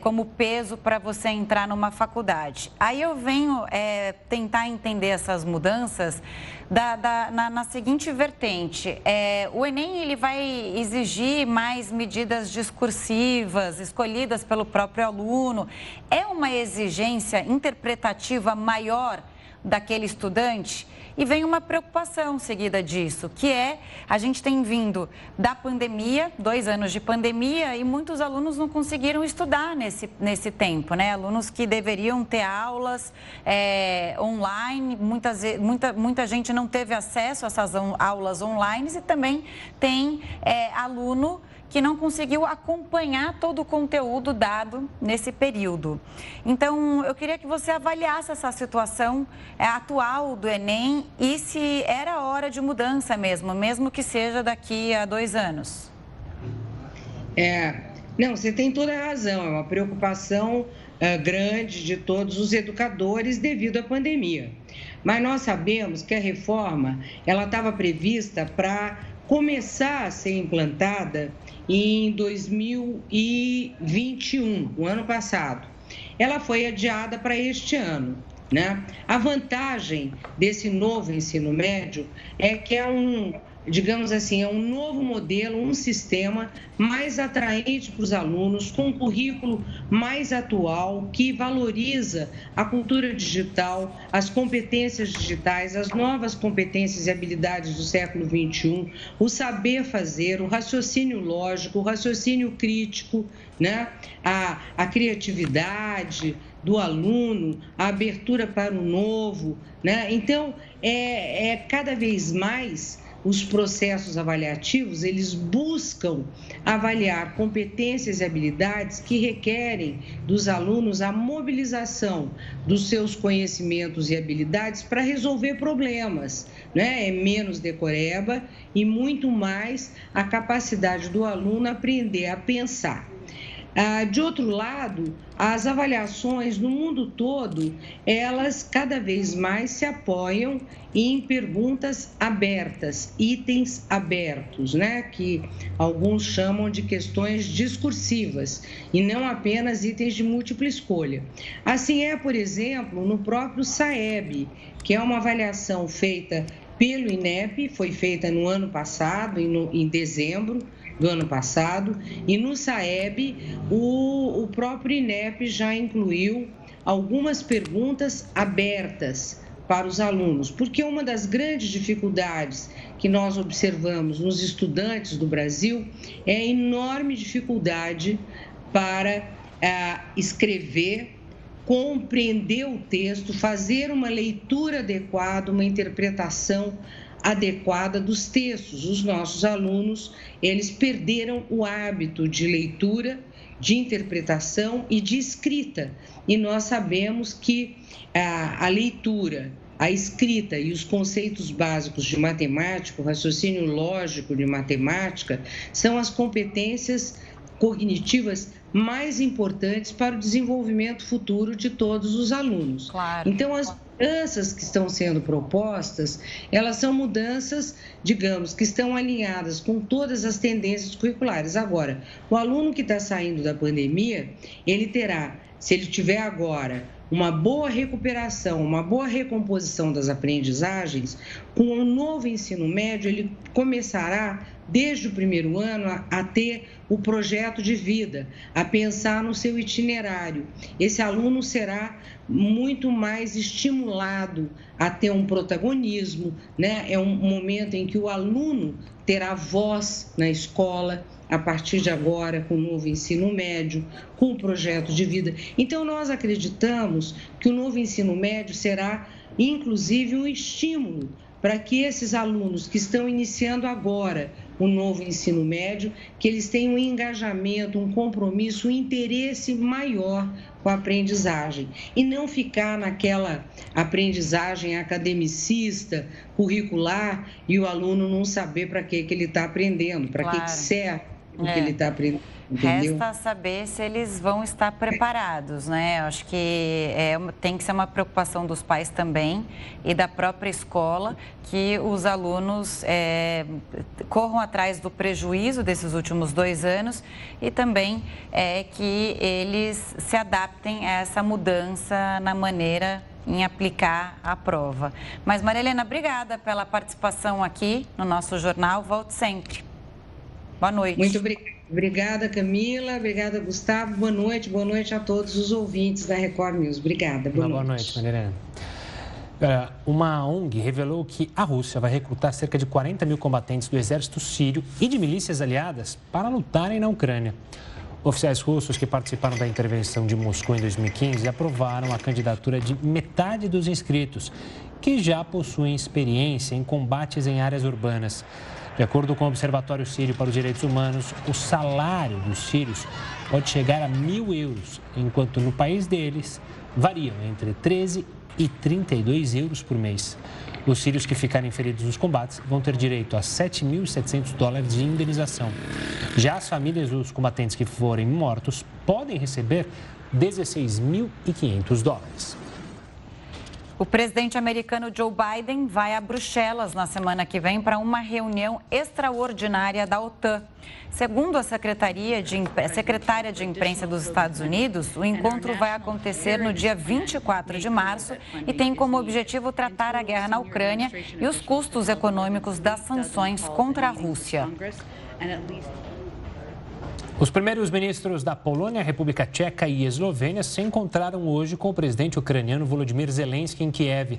como peso para você entrar numa faculdade. Aí eu venho tentar entender essas mudanças na seguinte vertente. O Enem, ele vai exigir mais medidas discursivas, escolhidas pelo próprio aluno. É uma exigência interpretativa maior daquele estudante, e vem uma preocupação seguida disso, que a gente tem vindo da pandemia, 2 anos de pandemia, e muitos alunos não conseguiram estudar nesse tempo, né? Alunos que deveriam ter aulas online, muita gente não teve acesso a essas aulas online, e também tem aluno que não conseguiu acompanhar todo o conteúdo dado nesse período. Então, eu queria que você avaliasse essa situação atual do Enem e se era hora de mudança mesmo que seja daqui a 2 anos. Não, você tem toda a razão, é uma preocupação grande de todos os educadores devido à pandemia. Mas nós sabemos que a reforma ela estava prevista para começar a ser implantada em 2021, o ano passado. Ela foi adiada para este ano, né? A vantagem desse novo ensino médio é que é um novo modelo, um sistema mais atraente para os alunos, com um currículo mais atual, que valoriza a cultura digital, as competências digitais, as novas competências e habilidades do século XXI, o saber fazer, o raciocínio lógico, o raciocínio crítico, né? A criatividade do aluno, a abertura para o novo, né? Então, é cada vez mais... Os processos avaliativos, eles buscam avaliar competências e habilidades que requerem dos alunos a mobilização dos seus conhecimentos e habilidades para resolver problemas, né? É menos decoreba e muito mais a capacidade do aluno aprender a pensar. De outro lado, as avaliações no mundo todo, elas cada vez mais se apoiam em perguntas abertas, itens abertos, né? Que alguns chamam de questões discursivas e não apenas itens de múltipla escolha. Assim é, por exemplo, no próprio Saeb, que é uma avaliação feita pelo INEP, foi feita no ano passado, em dezembro do ano passado, e no Saeb o próprio INEP já incluiu algumas perguntas abertas para os alunos, porque uma das grandes dificuldades que nós observamos nos estudantes do Brasil é a enorme dificuldade para escrever, compreender o texto, fazer uma leitura adequada, uma interpretação adequada dos textos. Os nossos alunos, eles perderam o hábito de leitura, de interpretação e de escrita. E nós sabemos que a leitura, a escrita e os conceitos básicos de matemática, o raciocínio lógico de matemática, são as competências cognitivas mais importantes para o desenvolvimento futuro de todos os alunos. Claro. Então, as mudanças que estão sendo propostas, elas são mudanças, digamos, que estão alinhadas com todas as tendências curriculares. Agora, o aluno que está saindo da pandemia, ele terá, se ele tiver agora uma boa recuperação, uma boa recomposição das aprendizagens, com o novo ensino médio, ele começará desde o primeiro ano a ter o projeto de vida, a pensar no seu itinerário. Esse aluno será muito mais estimulado a ter um protagonismo, né? É um momento em que o aluno terá voz na escola, a partir de agora, com o novo ensino médio, com o projeto de vida. Então, nós acreditamos que o novo ensino médio será, inclusive, um estímulo para que esses alunos que estão iniciando agora o novo ensino médio, que eles tenham um engajamento, um compromisso, um interesse maior com a aprendizagem e não ficar naquela aprendizagem academicista, curricular, e o aluno não saber para que ele está aprendendo, para que serve o que ele está aprendendo. Entendeu? Resta saber se eles vão estar preparados, né? Acho que tem que ser uma preocupação dos pais também e da própria escola, que os alunos corram atrás do prejuízo desses últimos 2 anos e também que eles se adaptem a essa mudança na maneira em aplicar a prova. Mas, Maria Helena, obrigada pela participação aqui no nosso jornal. Volte sempre. Boa noite. Muito obrigada. Obrigada, Camila. Obrigada, Gustavo. Boa noite. Boa noite a todos os ouvintes da Record News. Obrigada. Boa noite, Marilena. Uma ONG revelou que a Rússia vai recrutar cerca de 40 mil combatentes do exército sírio e de milícias aliadas para lutarem na Ucrânia. Oficiais russos que participaram da intervenção de Moscou em 2015 aprovaram a candidatura de metade dos inscritos, que já possuem experiência em combates em áreas urbanas. De acordo com o Observatório Sírio para os Direitos Humanos, o salário dos sírios pode chegar a 1.000 euros, enquanto no país deles variam entre 13 e 32 euros por mês. Os sírios que ficarem feridos nos combates vão ter direito a 7.700 dólares de indenização. Já as famílias dos combatentes que forem mortos podem receber 16.500 dólares. O presidente americano Joe Biden vai a Bruxelas na semana que vem para uma reunião extraordinária da OTAN. Segundo a secretária de imprensa dos Estados Unidos, o encontro vai acontecer no dia 24 de março e tem como objetivo tratar a guerra na Ucrânia e os custos econômicos das sanções contra a Rússia. Os primeiros ministros da Polônia, República Tcheca e Eslovênia se encontraram hoje com o presidente ucraniano Volodymyr Zelensky em Kiev.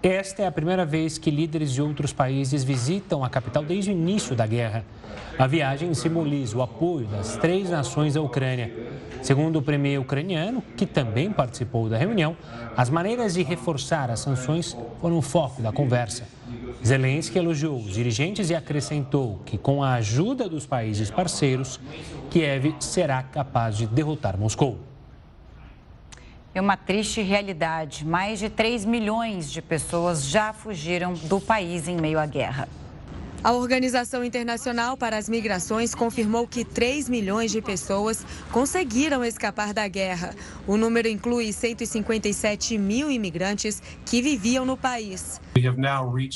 Esta é a primeira vez que líderes de outros países visitam a capital desde o início da guerra. A viagem simboliza o apoio das três nações à Ucrânia. Segundo o premier ucraniano, que também participou da reunião, as maneiras de reforçar as sanções foram o foco da conversa. Zelensky elogiou os dirigentes e acrescentou que, com a ajuda dos países parceiros, Kiev será capaz de derrotar Moscou. É uma triste realidade. Mais de 3 milhões de pessoas já fugiram do país em meio à guerra. A Organização Internacional para as Migrações confirmou que 3 milhões de pessoas conseguiram escapar da guerra. O número inclui 157 mil imigrantes que viviam no país.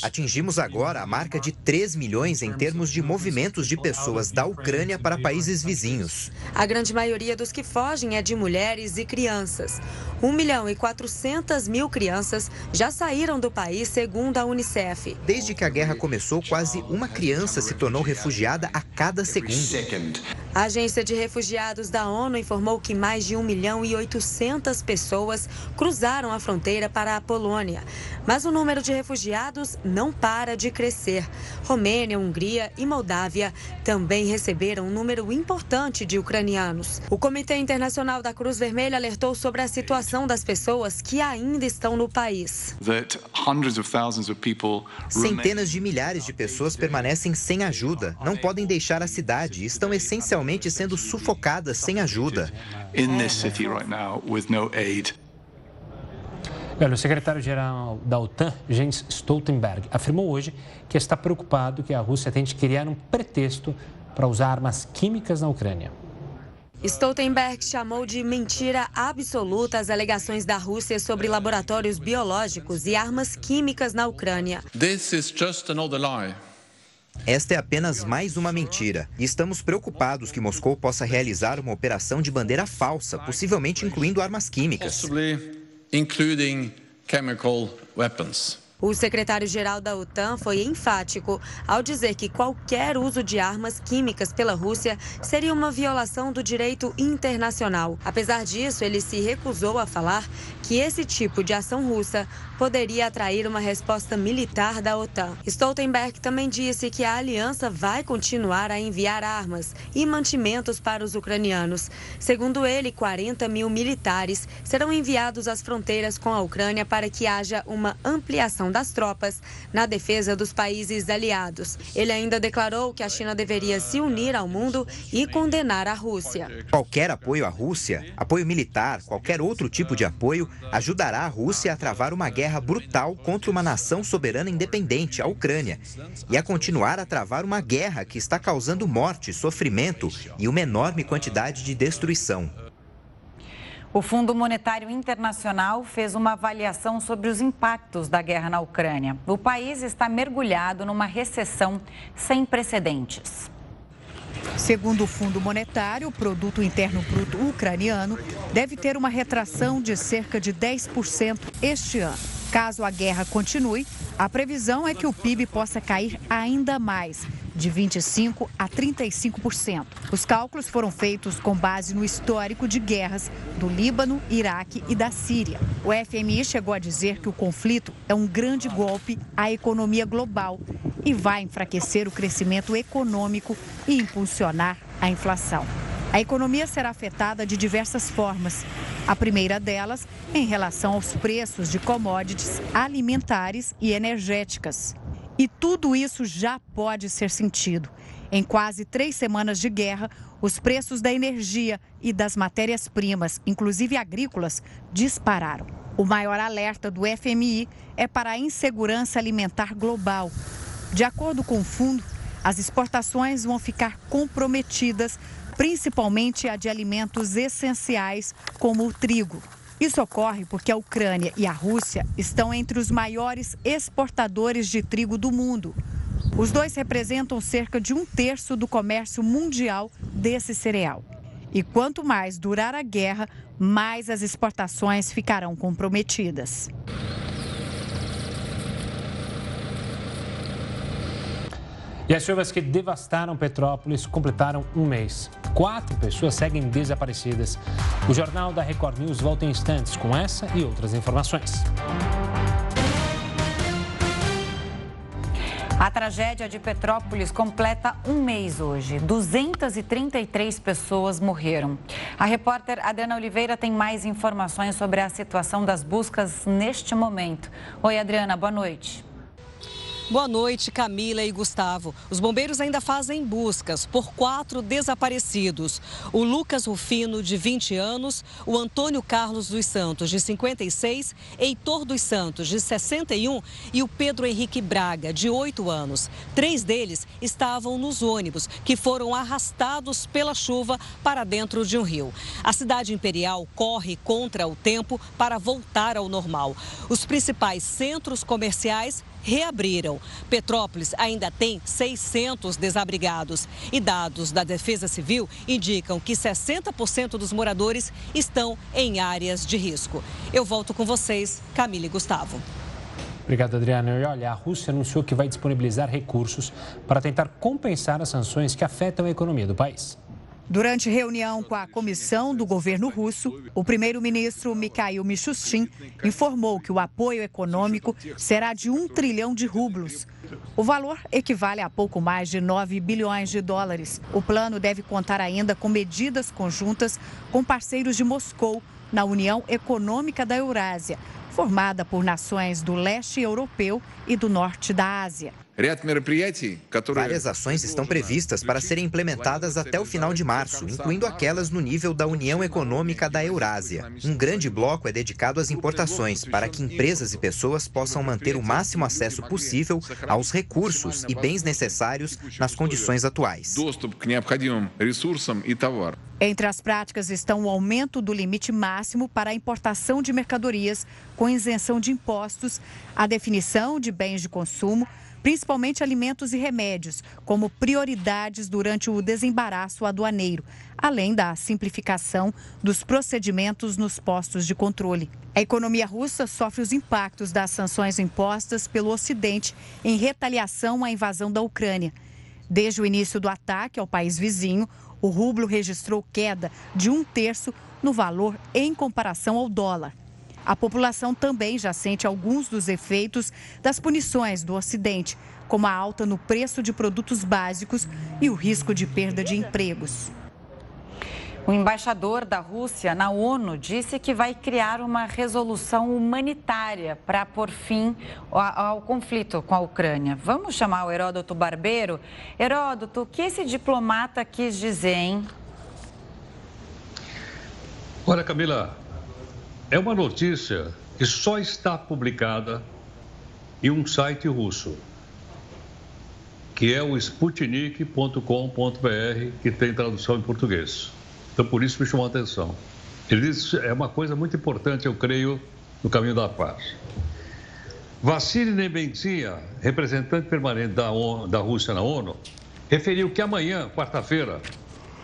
Atingimos agora a marca de 3 milhões em termos de movimentos de pessoas da Ucrânia para países vizinhos. A grande maioria dos que fogem é de mulheres e crianças. 1 milhão e 400 mil crianças já saíram do país, segundo a UNICEF. Desde que a guerra começou, quase uma criança se tornou refugiada a cada segundo. A Agência de Refugiados da ONU informou que mais de 1 milhão e 800 pessoas cruzaram a fronteira para a Polônia. Mas o número de refugiados não para de crescer. Romênia, Hungria e Moldávia também receberam um número importante de ucranianos. O Comitê Internacional da Cruz Vermelha alertou sobre a situação das pessoas que ainda estão no país. Centenas de milhares de pessoas permanecem sem ajuda, não podem deixar a cidade, estão essencialmente sendo sufocadas sem ajuda. Olha, o secretário-geral da OTAN, Jens Stoltenberg, afirmou hoje que está preocupado que a Rússia tente criar um pretexto para usar armas químicas na Ucrânia. Stoltenberg chamou de mentira absoluta as alegações da Rússia sobre laboratórios biológicos e armas químicas na Ucrânia. This is just another lie. Esta é apenas mais uma mentira. E estamos preocupados que Moscou possa realizar uma operação de bandeira falsa, possivelmente incluindo armas químicas. O secretário-geral da OTAN foi enfático ao dizer que qualquer uso de armas químicas pela Rússia seria uma violação do direito internacional. Apesar disso, ele se recusou a falar que esse tipo de ação russa poderia atrair uma resposta militar da OTAN. Stoltenberg também disse que a aliança vai continuar a enviar armas e mantimentos para os ucranianos. Segundo ele, 40 mil militares serão enviados às fronteiras com a Ucrânia para que haja uma ampliação das tropas na defesa dos países aliados. Ele ainda declarou que a China deveria se unir ao mundo e condenar a Rússia. Qualquer apoio à Rússia, apoio militar, qualquer outro tipo de apoio, ajudará a Rússia a travar uma guerra brutal contra uma nação soberana independente, a Ucrânia, e a continuar a travar uma guerra que está causando morte, sofrimento e uma enorme quantidade de destruição. O Fundo Monetário Internacional fez uma avaliação sobre os impactos da guerra na Ucrânia. O país está mergulhado numa recessão sem precedentes. Segundo o Fundo Monetário, o produto interno bruto ucraniano deve ter uma retração de cerca de 10% este ano. Caso a guerra continue, a previsão é que o PIB possa cair ainda mais, de 25% a 35%. Os cálculos foram feitos com base no histórico de guerras do Líbano, Iraque e da Síria. O FMI chegou a dizer que o conflito é um grande golpe à economia global e vai enfraquecer o crescimento econômico e impulsionar a inflação. A economia será afetada de diversas formas. A primeira delas em relação aos preços de commodities alimentares e energéticas. E tudo isso já pode ser sentido. Em quase 3 semanas de guerra, os preços da energia e das matérias-primas, inclusive agrícolas, dispararam. O maior alerta do FMI é para a insegurança alimentar global. De acordo com o fundo, as exportações vão ficar comprometidas, principalmente a de alimentos essenciais, como o trigo. Isso ocorre porque a Ucrânia e a Rússia estão entre os maiores exportadores de trigo do mundo. Os dois representam cerca de 1/3 do comércio mundial desse cereal. E quanto mais durar a guerra, mais as exportações ficarão comprometidas. E as chuvas que devastaram Petrópolis completaram um mês. 4 pessoas seguem desaparecidas. O Jornal da Record News volta em instantes com essa e outras informações. A tragédia de Petrópolis completa um mês hoje. 233 pessoas morreram. A repórter Adriana Oliveira tem mais informações sobre a situação das buscas neste momento. Oi, Adriana, boa noite. Boa noite, Camila e Gustavo. Os bombeiros ainda fazem buscas por 4 desaparecidos. O Lucas Rufino, de 20 anos, o Antônio Carlos dos Santos, de 56, Heitor dos Santos, de 61 e o Pedro Henrique Braga, de 8 anos. 3 deles estavam nos ônibus, que foram arrastados pela chuva para dentro de um rio. A cidade imperial corre contra o tempo para voltar ao normal. Os principais centros comerciais reabriram. Petrópolis ainda tem 600 desabrigados e dados da Defesa Civil indicam que 60% dos moradores estão em áreas de risco. Eu volto com vocês, Camila e Gustavo. Obrigado, Adriana. E olha, a Rússia anunciou que vai disponibilizar recursos para tentar compensar as sanções que afetam a economia do país. Durante reunião com a comissão do governo russo, o primeiro-ministro Mikhail Mishustin informou que o apoio econômico será de 1 trilhão de rublos. O valor equivale a pouco mais de 9 bilhões de dólares. O plano deve contar ainda com medidas conjuntas com parceiros de Moscou na União Econômica da Eurásia, formada por nações do leste europeu e do norte da Ásia. Várias ações estão previstas para serem implementadas até o final de março, incluindo aquelas no nível da União Econômica da Eurásia. Um grande bloco é dedicado às importações, para que empresas e pessoas possam manter o máximo acesso possível aos recursos e bens necessários nas condições atuais. Entre as práticas estão o aumento do limite máximo para a importação de mercadorias, com isenção de impostos, a definição de bens de consumo, principalmente alimentos e remédios, como prioridades durante o desembaraço aduaneiro, além da simplificação dos procedimentos nos postos de controle. A economia russa sofre os impactos das sanções impostas pelo Ocidente em retaliação à invasão da Ucrânia. Desde o início do ataque ao país vizinho, o rublo registrou queda de 1/3 no valor em comparação ao dólar. A população também já sente alguns dos efeitos das punições do Ocidente, como a alta no preço de produtos básicos e o risco de perda de empregos. O embaixador da Rússia na ONU disse que vai criar uma resolução humanitária para pôr fim ao conflito com a Ucrânia. Vamos chamar o Heródoto Barbeiro? Heródoto, o que esse diplomata quis dizer, hein? Olha, Camila, é uma notícia que só está publicada em um site russo, que é o sputnik.com.br, que tem tradução em português. Então, por isso me chamou a atenção. Ele diz, é uma coisa muito importante, eu creio, no caminho da paz. Vassili Nebensia, representante permanente da Rússia na ONU, referiu que amanhã, quarta-feira,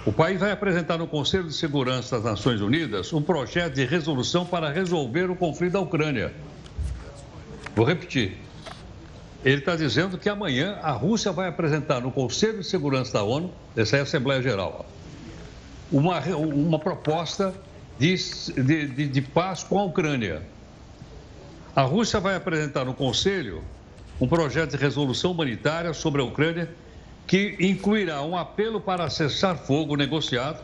o país vai apresentar no Conselho de Segurança das Nações Unidas um projeto de resolução para resolver o conflito da Ucrânia. Vou repetir. Ele está dizendo que amanhã a Rússia vai apresentar no Conselho de Segurança da ONU, essa é a Assembleia Geral, uma proposta de paz com a Ucrânia. A Rússia vai apresentar no Conselho um projeto de resolução humanitária sobre a Ucrânia, que incluirá um apelo para cessar fogo negociado,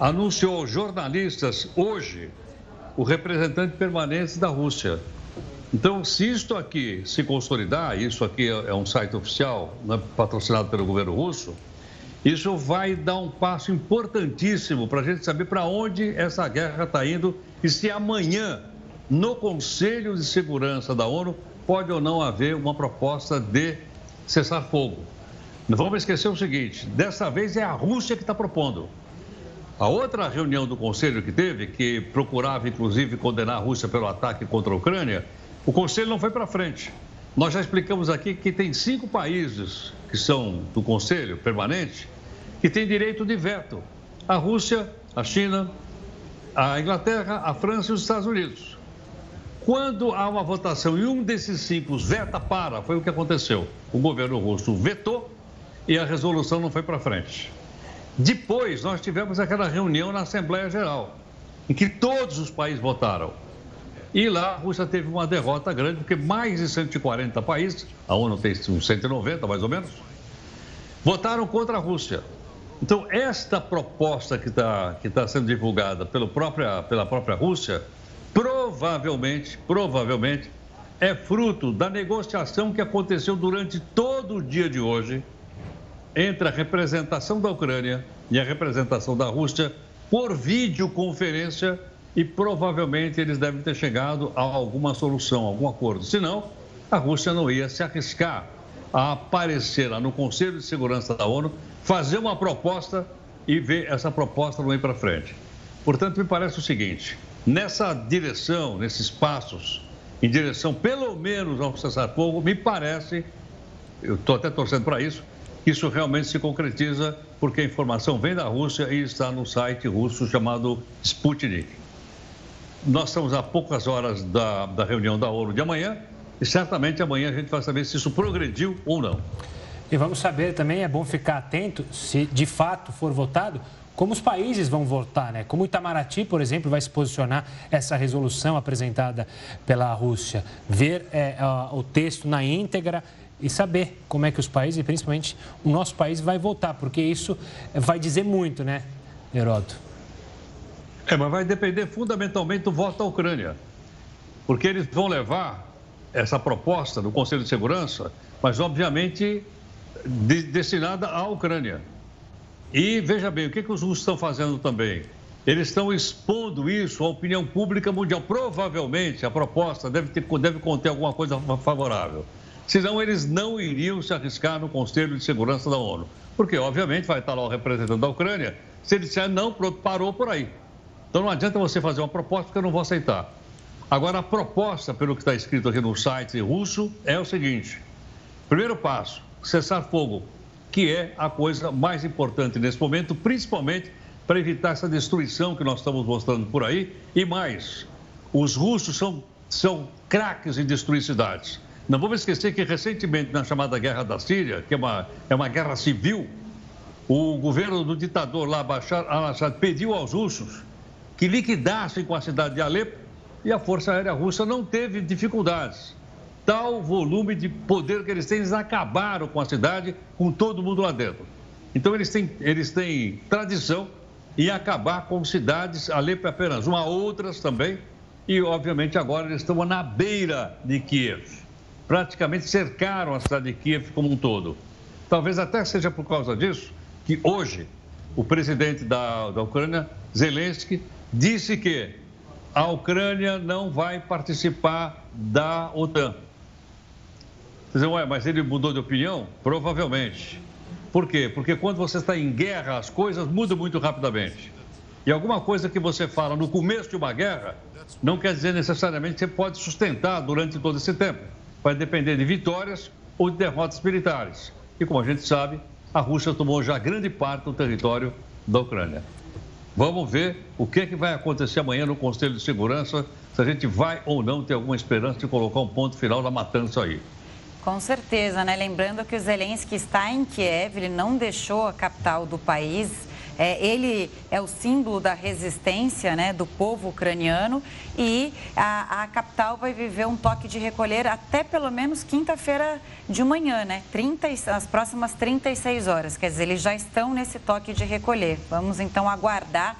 anunciou aos jornalistas hoje o representante permanente da Rússia. Então, se isto aqui se consolidar, isso aqui é um site oficial, né, patrocinado pelo governo russo, isso vai dar um passo importantíssimo para a gente saber para onde essa guerra está indo e se amanhã no Conselho de Segurança da ONU pode ou não haver uma proposta de cessar fogo. Não vamos esquecer o seguinte, dessa vez é a Rússia que está propondo. A outra reunião do Conselho que teve, que procurava inclusive condenar a Rússia pelo ataque contra a Ucrânia, o Conselho não foi para frente. Nós já explicamos aqui que tem 5 países que são do Conselho permanente que têm direito de veto. A Rússia, a China, a Inglaterra, a França e os Estados Unidos. Quando há uma votação e um desses 5 veta para, foi o que aconteceu. O governo russo vetou e a resolução não foi para frente. Depois, nós tivemos aquela reunião na Assembleia Geral, em que todos os países votaram. E lá a Rússia teve uma derrota grande, porque mais de 140 países, a ONU tem uns 190 mais ou menos, votaram contra a Rússia. Então, esta proposta que está sendo divulgada pela própria Rússia, provavelmente, é fruto da negociação que aconteceu durante todo o dia de hoje entre a representação da Ucrânia e a representação da Rússia por videoconferência. E provavelmente eles devem ter chegado a alguma solução, a algum acordo. Senão, a Rússia não ia se arriscar a aparecer lá no Conselho de Segurança da ONU, fazer uma proposta e ver essa proposta não ir para frente. Portanto, me parece o seguinte, nessa direção, nesses passos, em direção pelo menos ao cessar-fogo, me parece, eu estou até torcendo para isso, que isso realmente se concretiza porque a informação vem da Rússia e está no site russo chamado Sputnik. Nós estamos a poucas horas da reunião da ONU de amanhã e certamente amanhã a gente vai saber se isso progrediu ou não. E vamos saber também, é bom ficar atento, se de fato for votado, como os países vão votar, né? Como Itamaraty, por exemplo, vai se posicionar essa resolução apresentada pela Rússia. Ver o texto na íntegra e saber como é que os países, e principalmente o nosso país, vai votar, porque isso vai dizer muito, né, Heródoto? Mas vai depender fundamentalmente do voto da Ucrânia, porque eles vão levar essa proposta do Conselho de Segurança, mas obviamente destinada à Ucrânia. E veja bem, o que os russos estão fazendo também? Eles estão expondo isso à opinião pública mundial. Provavelmente a proposta deve conter alguma coisa favorável, senão eles não iriam se arriscar no Conselho de Segurança da ONU, porque obviamente vai estar lá o representante da Ucrânia, se ele disser não, pronto, parou por aí. Então, não adianta você fazer uma proposta que eu não vou aceitar. Agora, a proposta, pelo que está escrito aqui no site russo, é o seguinte. Primeiro passo, cessar fogo, que é a coisa mais importante nesse momento, principalmente para evitar essa destruição que nós estamos mostrando por aí. E mais, os russos são craques em destruir cidades. Não vamos esquecer que, recentemente, na chamada Guerra da Síria, que é uma guerra civil, o governo do ditador lá, Bashar al-Assad, pediu aos russos que liquidassem com a cidade de Alepo e a Força Aérea Russa não teve dificuldades. Tal volume de poder que eles têm, eles acabaram com a cidade, com todo mundo lá dentro. Então, eles têm tradição em acabar com cidades, Alepo é apenas uma, outras também, e, obviamente, agora eles estão na beira de Kiev. Praticamente cercaram a cidade de Kiev como um todo. Talvez até seja por causa disso que hoje o presidente da Ucrânia, Zelensky, disse que a Ucrânia não vai participar da OTAN. Dizem, ué, mas ele mudou de opinião? Provavelmente. Por quê? Porque quando você está em guerra, as coisas mudam muito rapidamente. E alguma coisa que você fala no começo de uma guerra, não quer dizer necessariamente que você pode sustentar durante todo esse tempo. Vai depender de vitórias ou de derrotas militares. E como a gente sabe, a Rússia tomou já grande parte do território da Ucrânia. Vamos ver o que é que vai acontecer amanhã no Conselho de Segurança, se a gente vai ou não ter alguma esperança de colocar um ponto final na matança aí. Com certeza, né? Lembrando que o Zelensky está em Kiev, ele não deixou a capital do país. Ele é o símbolo da resistência, né, do povo ucraniano e a capital vai viver um toque de recolher até pelo menos quinta-feira de manhã, né, as próximas 36 horas, quer dizer, eles já estão nesse toque de recolher. Vamos então aguardar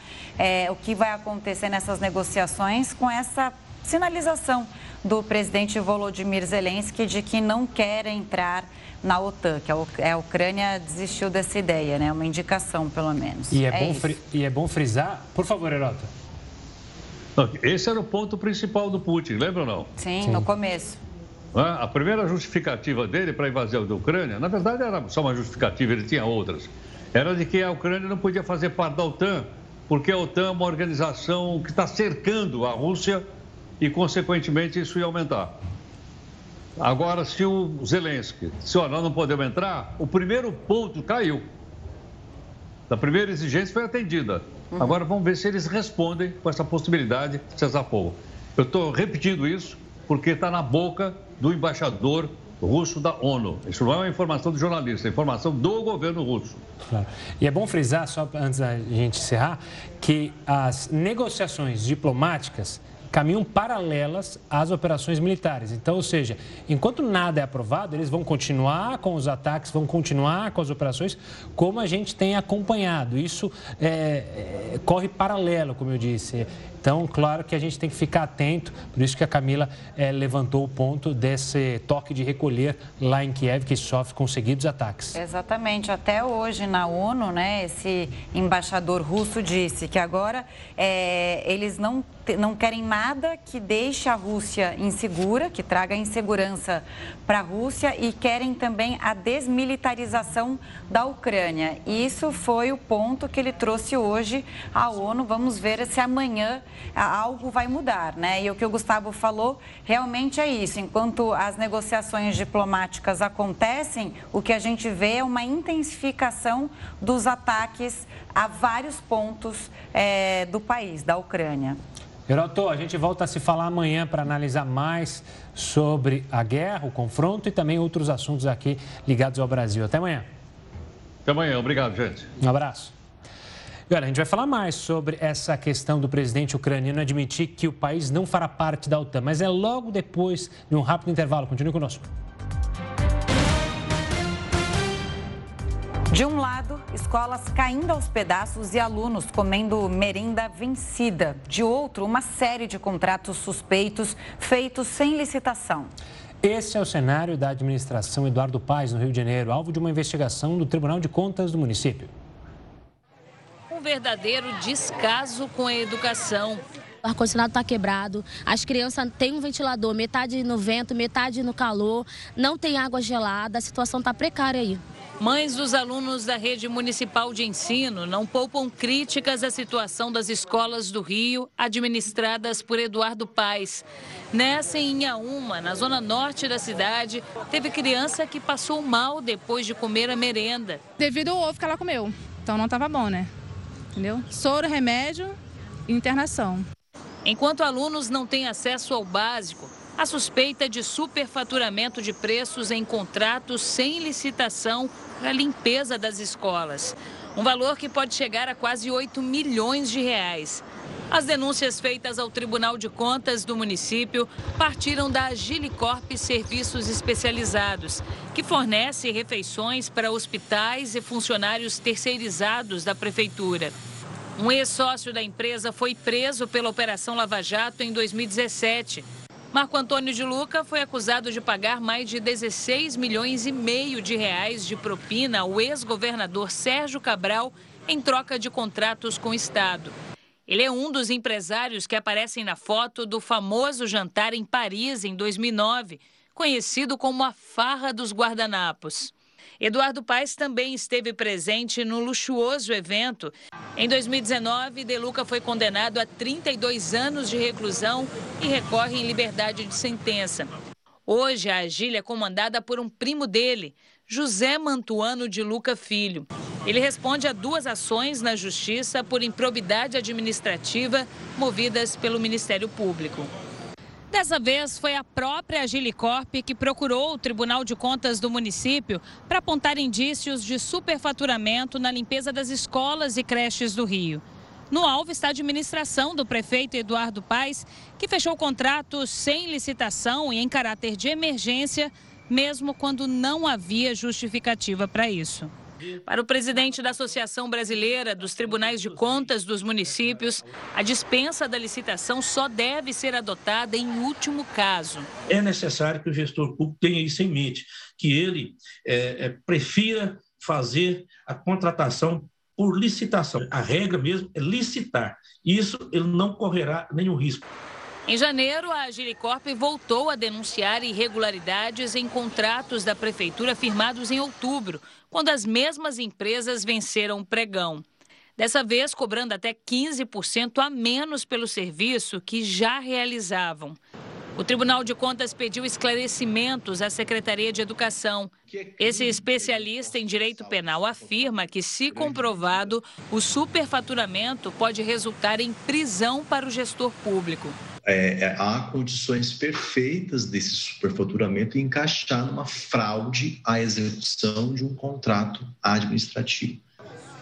o que vai acontecer nessas negociações com essa sinalização do presidente Volodymyr Zelensky de que não quer entrar na OTAN, que a Ucrânia desistiu dessa ideia, né? Uma indicação, pelo menos. E é bom frisar... Por favor, Heródoto. Não, esse era o ponto principal do Putin, lembra ou não? Sim. No começo. A primeira justificativa dele para a invasão da Ucrânia, na verdade era só uma justificativa, ele tinha outras, era de que a Ucrânia não podia fazer parte da OTAN, porque a OTAN é uma organização que está cercando a Rússia e, consequentemente, isso ia aumentar. Agora, se o Zelensky disse, ó, nós não podemos entrar, o primeiro ponto caiu. A primeira exigência foi atendida. Agora, vamos ver se eles respondem com essa possibilidade de cessar fogo. Eu estou repetindo isso porque está na boca do embaixador russo da ONU. Isso não é uma informação do jornalista, é informação do governo russo. Claro. E é bom frisar, só antes da gente encerrar, que as negociações diplomáticas caminham paralelas às operações militares. Então, ou seja, enquanto nada é aprovado, eles vão continuar com os ataques, vão continuar com as operações, como a gente tem acompanhado. Isso corre paralelo, como eu disse. Então, claro que a gente tem que ficar atento, por isso que a Camila levantou o ponto desse toque de recolher lá em Kiev, que sofre com seguidos ataques. Exatamente. Até hoje na ONU, né, esse embaixador russo disse que agora eles não querem nada que deixe a Rússia insegura, que traga insegurança para a Rússia, e querem também a desmilitarização da Ucrânia. Isso foi o ponto que ele trouxe hoje à ONU. Vamos ver se amanhã algo vai mudar, né? E o que o Gustavo falou realmente é isso. Enquanto as negociações diplomáticas acontecem, o que a gente vê é uma intensificação dos ataques a vários pontos do país, da Ucrânia. Heroto, a gente volta a se falar amanhã para analisar mais sobre a guerra, o confronto e também outros assuntos aqui ligados ao Brasil. Até amanhã. Até amanhã. Obrigado, gente. Um abraço. E olha, a gente vai falar mais sobre essa questão do presidente ucraniano admitir que o país não fará parte da OTAN, mas é logo depois de um rápido intervalo. Continue conosco. De um lado, escolas caindo aos pedaços e alunos comendo merenda vencida. De outro, uma série de contratos suspeitos feitos sem licitação. Esse é o cenário da administração Eduardo Paes, no Rio de Janeiro, alvo de uma investigação do Tribunal de Contas do município. Um verdadeiro descaso com a educação. O ar-condicionado está quebrado, as crianças têm um ventilador, metade no vento, metade no calor, não tem água gelada, a situação está precária aí. Mães dos alunos da rede municipal de ensino não poupam críticas à situação das escolas do Rio, administradas por Eduardo Paes. Nessa, em Inhaúma, na zona norte da cidade, teve criança que passou mal depois de comer a merenda. Devido ao ovo que ela comeu, então não estava bom, né? Entendeu? Soro, remédio e internação. Enquanto alunos não têm acesso ao básico, a suspeita de superfaturamento de preços em contratos sem licitação para a limpeza das escolas. Um valor que pode chegar a quase 8 milhões de reais. As denúncias feitas ao Tribunal de Contas do município partiram da Agilicorp Serviços Especializados, que fornece refeições para hospitais e funcionários terceirizados da prefeitura. Um ex-sócio da empresa foi preso pela Operação Lava Jato em 2017. Marco Antônio de Luca foi acusado de pagar mais de 16 milhões e meio de reais de propina ao ex-governador Sérgio Cabral em troca de contratos com o Estado. Ele é um dos empresários que aparecem na foto do famoso jantar em Paris em 2009, conhecido como a Farra dos Guardanapos. Eduardo Paes também esteve presente no luxuoso evento. Em 2019, De Luca foi condenado a 32 anos de reclusão e recorre em liberdade de sentença. Hoje, a Agília é comandada por um primo dele, José Mantuano de Luca Filho. Ele responde a 2 ações na Justiça por improbidade administrativa movidas pelo Ministério Público. Dessa vez, foi a própria Agilicorp que procurou o Tribunal de Contas do município para apontar indícios de superfaturamento na limpeza das escolas e creches do Rio. No alvo está a administração do prefeito Eduardo Paes, que fechou contratos sem licitação e em caráter de emergência, mesmo quando não havia justificativa para isso. Para o presidente da Associação Brasileira dos Tribunais de Contas dos Municípios, a dispensa da licitação só deve ser adotada em último caso. É necessário que o gestor público tenha isso em mente, que ele prefira fazer a contratação por licitação. A regra mesmo é licitar. Isso ele não correrá nenhum risco. Em janeiro, a Agilicorp voltou a denunciar irregularidades em contratos da prefeitura firmados em outubro, quando as mesmas empresas venceram o pregão. Dessa vez, cobrando até 15% a menos pelo serviço que já realizavam. O Tribunal de Contas pediu esclarecimentos à Secretaria de Educação. Esse especialista em direito penal afirma que, se comprovado, o superfaturamento pode resultar em prisão para o gestor público. Há condições perfeitas desse superfaturamento encaixar numa fraude à execução de um contrato administrativo.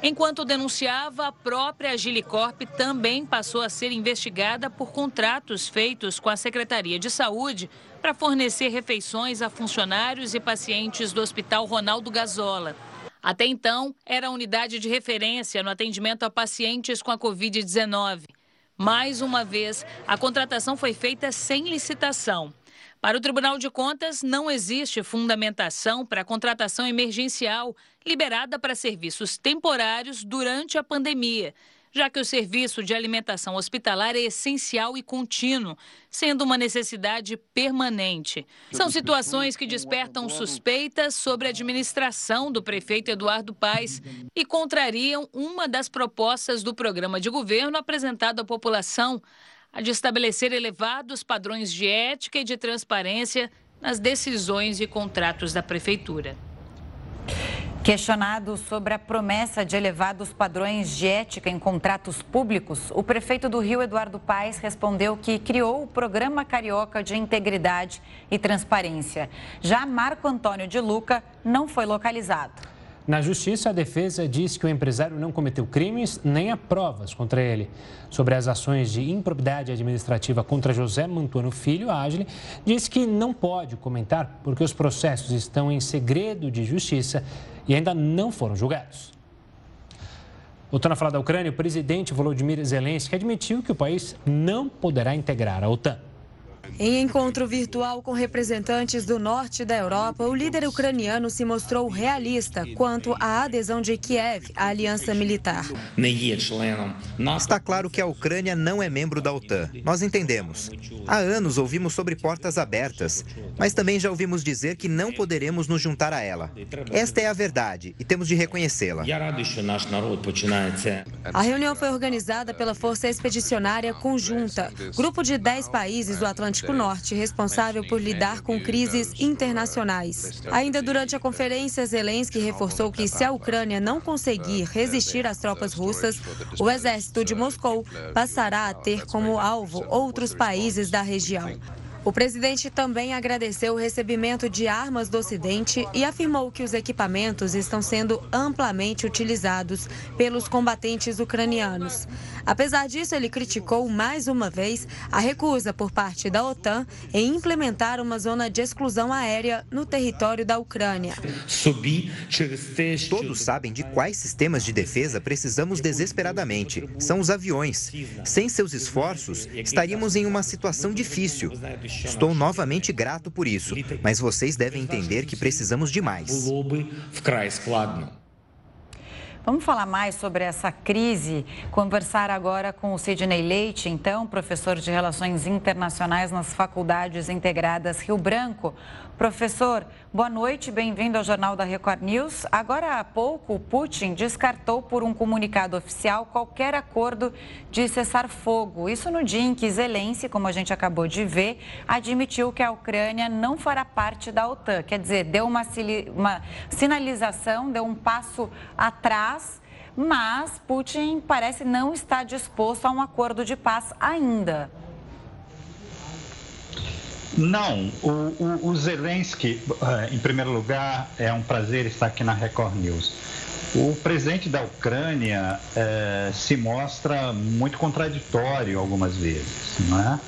Enquanto denunciava, a própria Agilicorp também passou a ser investigada por contratos feitos com a Secretaria de Saúde para fornecer refeições a funcionários e pacientes do Hospital Ronaldo Gazola. Até então, era a unidade de referência no atendimento a pacientes com a Covid-19. Mais uma vez, a contratação foi feita sem licitação. Para o Tribunal de Contas, não existe fundamentação para a contratação emergencial liberada para serviços temporários durante a pandemia, já que o serviço de alimentação hospitalar é essencial e contínuo, sendo uma necessidade permanente. São situações que despertam suspeitas sobre a administração do prefeito Eduardo Paes e contrariam uma das propostas do programa de governo apresentado à população, a de estabelecer elevados padrões de ética e de transparência nas decisões e contratos da prefeitura. Questionado sobre a promessa de elevados padrões de ética em contratos públicos, o prefeito do Rio, Eduardo Paes, respondeu que criou o Programa Carioca de Integridade e Transparência. Já Marco Antônio de Luca não foi localizado. Na Justiça, a defesa diz que o empresário não cometeu crimes nem há provas contra ele. Sobre as ações de improbidade administrativa contra José Mantuano Filho, a Agile diz que não pode comentar porque os processos estão em segredo de justiça e ainda não foram julgados. Voltando a falar da Ucrânia, o presidente Volodymyr Zelensky admitiu que o país não poderá integrar a OTAN. Em encontro virtual com representantes do norte da Europa, o líder ucraniano se mostrou realista quanto à adesão de Kiev à aliança militar. Está claro que a Ucrânia não é membro da OTAN. Nós entendemos. Há anos ouvimos sobre portas abertas, mas também já ouvimos dizer que não poderemos nos juntar a ela. Esta é a verdade e temos de reconhecê-la. A reunião foi organizada pela Força Expedicionária Conjunta, grupo de 10 países do Atlântico Norte, responsável por lidar com crises internacionais. Ainda durante a conferência, Zelensky reforçou que, se a Ucrânia não conseguir resistir às tropas russas, o exército de Moscou passará a ter como alvo outros países da região. O presidente também agradeceu o recebimento de armas do Ocidente e afirmou que os equipamentos estão sendo amplamente utilizados pelos combatentes ucranianos. Apesar disso, ele criticou mais uma vez a recusa por parte da OTAN em implementar uma zona de exclusão aérea no território da Ucrânia. Todos sabem de quais sistemas de defesa precisamos desesperadamente. São os aviões. Sem seus esforços, estaríamos em uma situação difícil. Estou novamente grato por isso, mas vocês devem entender que precisamos de mais. Vamos falar mais sobre essa crise, conversar agora com o Sidney Leite, então, professor de Relações Internacionais nas Faculdades Integradas Rio Branco. Professor, boa noite, bem-vindo ao Jornal da Record News. Agora há pouco, Putin descartou por um comunicado oficial qualquer acordo de cessar fogo. Isso no dia em que Zelensky, como a gente acabou de ver, admitiu que a Ucrânia não fará parte da OTAN. Quer dizer, deu uma sinalização, deu um passo atrás. Mas Putin parece não estar disposto a um acordo de paz ainda. Não, o Zelensky, em primeiro lugar, é um prazer estar aqui na Record News. O presidente da Ucrânia se mostra muito contraditório algumas vezes, não é?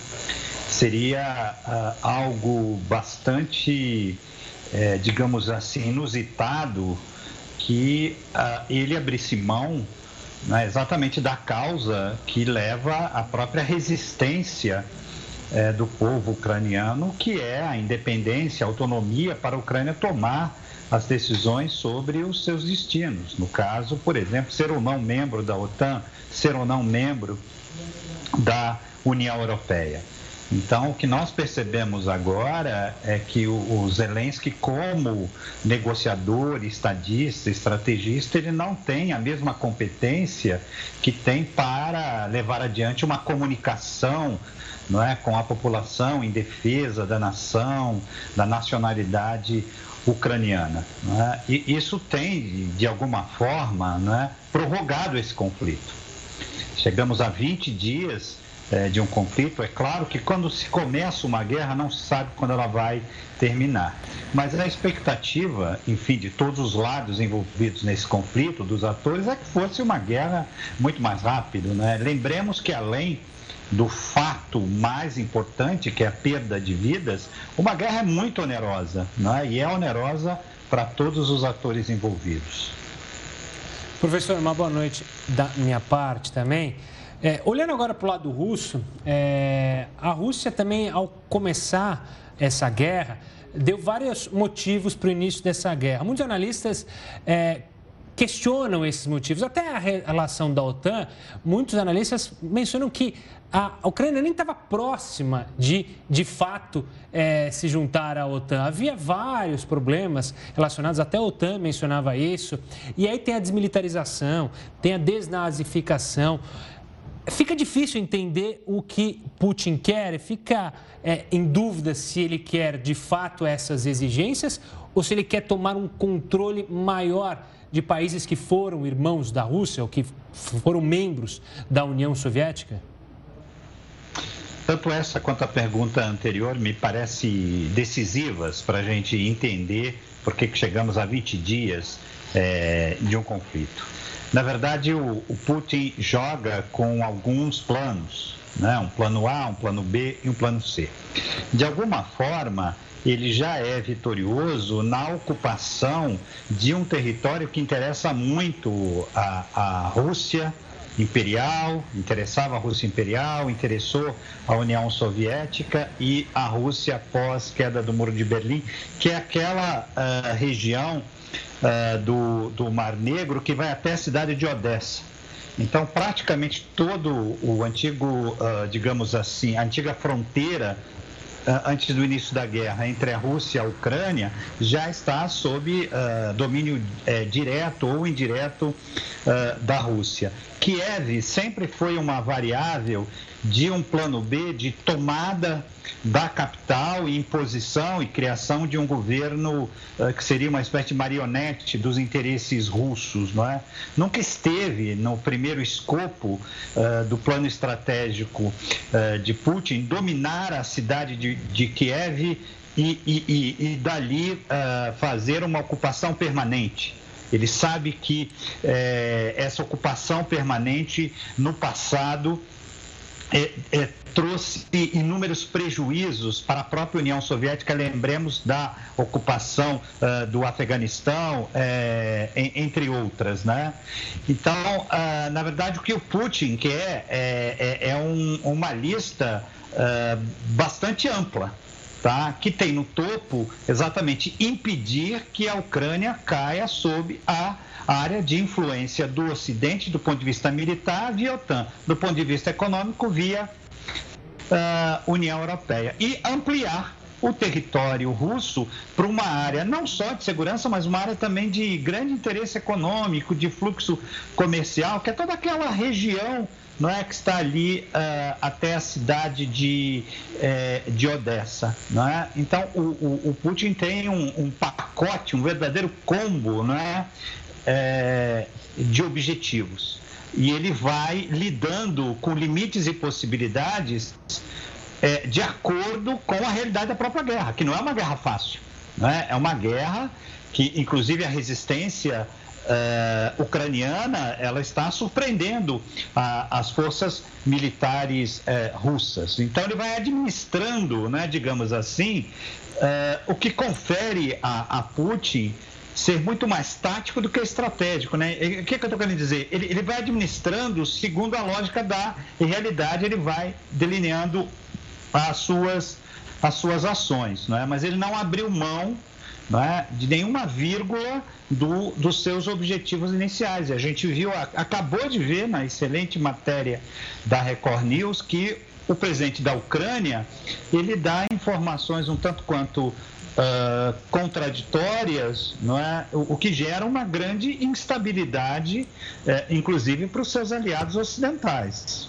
Seria algo bastante, digamos assim, inusitado que ele abrisse mão, né, exatamente da causa que leva à própria resistência do povo ucraniano, que é a independência, a autonomia para a Ucrânia tomar as decisões sobre os seus destinos. No caso, por exemplo, ser ou não membro da OTAN, ser ou não membro da União Europeia. Então, o que nós percebemos agora é que o Zelensky, como negociador, estadista, estrategista, ele não tem a mesma competência que tem para levar adiante uma comunicação, não é, com a população em defesa da nação, da nacionalidade ucraniana, né? E isso tem, de alguma forma, né, prorrogado esse conflito. Chegamos a 20 dias de um conflito. É claro que quando se começa uma guerra, não se sabe quando ela vai terminar. Mas a expectativa, enfim, de todos os lados envolvidos nesse conflito, dos atores, é que fosse uma guerra muito mais rápida, né? Lembremos que, além do fato mais importante, que é a perda de vidas, uma guerra é muito onerosa, né? E é onerosa para todos os atores envolvidos. Professor, uma boa noite da minha parte também. Olhando agora para o lado russo, a Rússia também, ao começar essa guerra, deu vários motivos para o início dessa guerra. Muitos analistas questionam esses motivos. Até a relação da OTAN, muitos analistas mencionam que a Ucrânia nem estava próxima de fato, se juntar à OTAN. Havia vários problemas relacionados, até a OTAN mencionava isso. E aí tem a desmilitarização, tem a desnazificação. Fica difícil entender o que Putin quer, fica em dúvida se ele quer de fato essas exigências ou se ele quer tomar um controle maior de países que foram irmãos da Rússia ou que foram membros da União Soviética? Tanto essa quanto a pergunta anterior me parece decisivas para a gente entender por que chegamos a 20 dias de um conflito. Na verdade, o Putin joga com alguns planos, né? Um plano A, um plano B e um plano C. De alguma forma, ele já é vitorioso na ocupação de um território que interessa muito à Rússia imperial, interessava a Rússia imperial, interessou a União Soviética e a Rússia após queda do Muro de Berlim, que é aquela região do Mar Negro, que vai até a cidade de Odessa. Então, praticamente todo o antigo, digamos assim, a antiga fronteira antes do início da guerra entre a Rússia e a Ucrânia já está sob domínio direto ou indireto da Rússia. Kiev sempre foi uma variável de um plano B de tomada da capital e imposição e criação de um governo que seria uma espécie de marionete dos interesses russos, não é? Nunca esteve no primeiro escopo do plano estratégico de Putin dominar a cidade de Kiev e dali fazer uma ocupação permanente. Ele sabe que essa ocupação permanente no passado trouxe inúmeros prejuízos para a própria União Soviética. Lembremos da ocupação do Afeganistão, entre outras, né? Então, na verdade, o que o Putin quer uma lista bastante ampla, tá? Que tem no topo exatamente impedir que a Ucrânia caia sob a área de influência do Ocidente, do ponto de vista militar, via OTAN, do ponto de vista econômico, via União Europeia, e ampliar o território russo para uma área não só de segurança, mas uma área também de grande interesse econômico, de fluxo comercial, que é toda aquela região, não é, que está ali até a cidade de Odessa, não é? Então, o Putin tem um pacote, um verdadeiro combo, não é? De objetivos. E ele vai lidando com limites e possibilidades de acordo com a realidade da própria guerra, que não é uma guerra fácil, né? É uma guerra que, inclusive, a resistência ucraniana, ela está surpreendendo as forças militares russas. Então, ele vai administrando, né, digamos assim, o que confere a Putin ser muito mais tático do que estratégico, né? O que eu estou querendo dizer? Ele vai administrando segundo a lógica da realidade, ele vai delineando as suas ações, né? Mas ele não abriu mão né, de nenhuma vírgula dos seus objetivos iniciais. A gente viu, acabou de ver na excelente matéria da Record News que o presidente da Ucrânia, ele dá informações um tanto quanto contraditórias, não é? O que gera uma grande instabilidade, inclusive para os seus aliados ocidentais.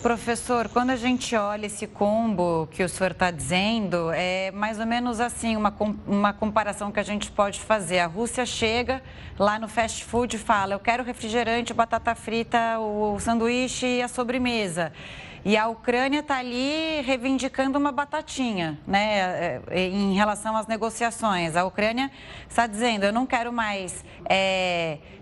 Professor, quando a gente olha esse combo que o senhor está dizendo, é mais ou menos assim, uma comparação que a gente pode fazer. A Rússia chega lá no fast food e fala, eu quero refrigerante, batata frita, o sanduíche e a sobremesa. E a Ucrânia está ali reivindicando uma batatinha, né, em relação às negociações. A Ucrânia está dizendo, eu não quero mais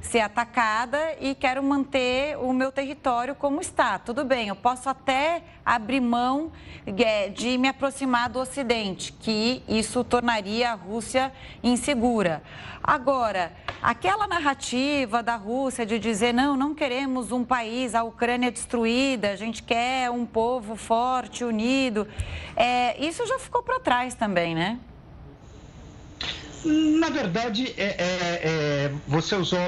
ser atacada e quero manter o meu território como está. Tudo bem, eu posso até abrir mão de me aproximar do Ocidente, que isso tornaria a Rússia insegura. Agora, aquela narrativa da Rússia de dizer, não, não queremos um país, a Ucrânia destruída, a gente quer um povo forte, unido, isso já ficou para trás também, né? Na verdade, você usou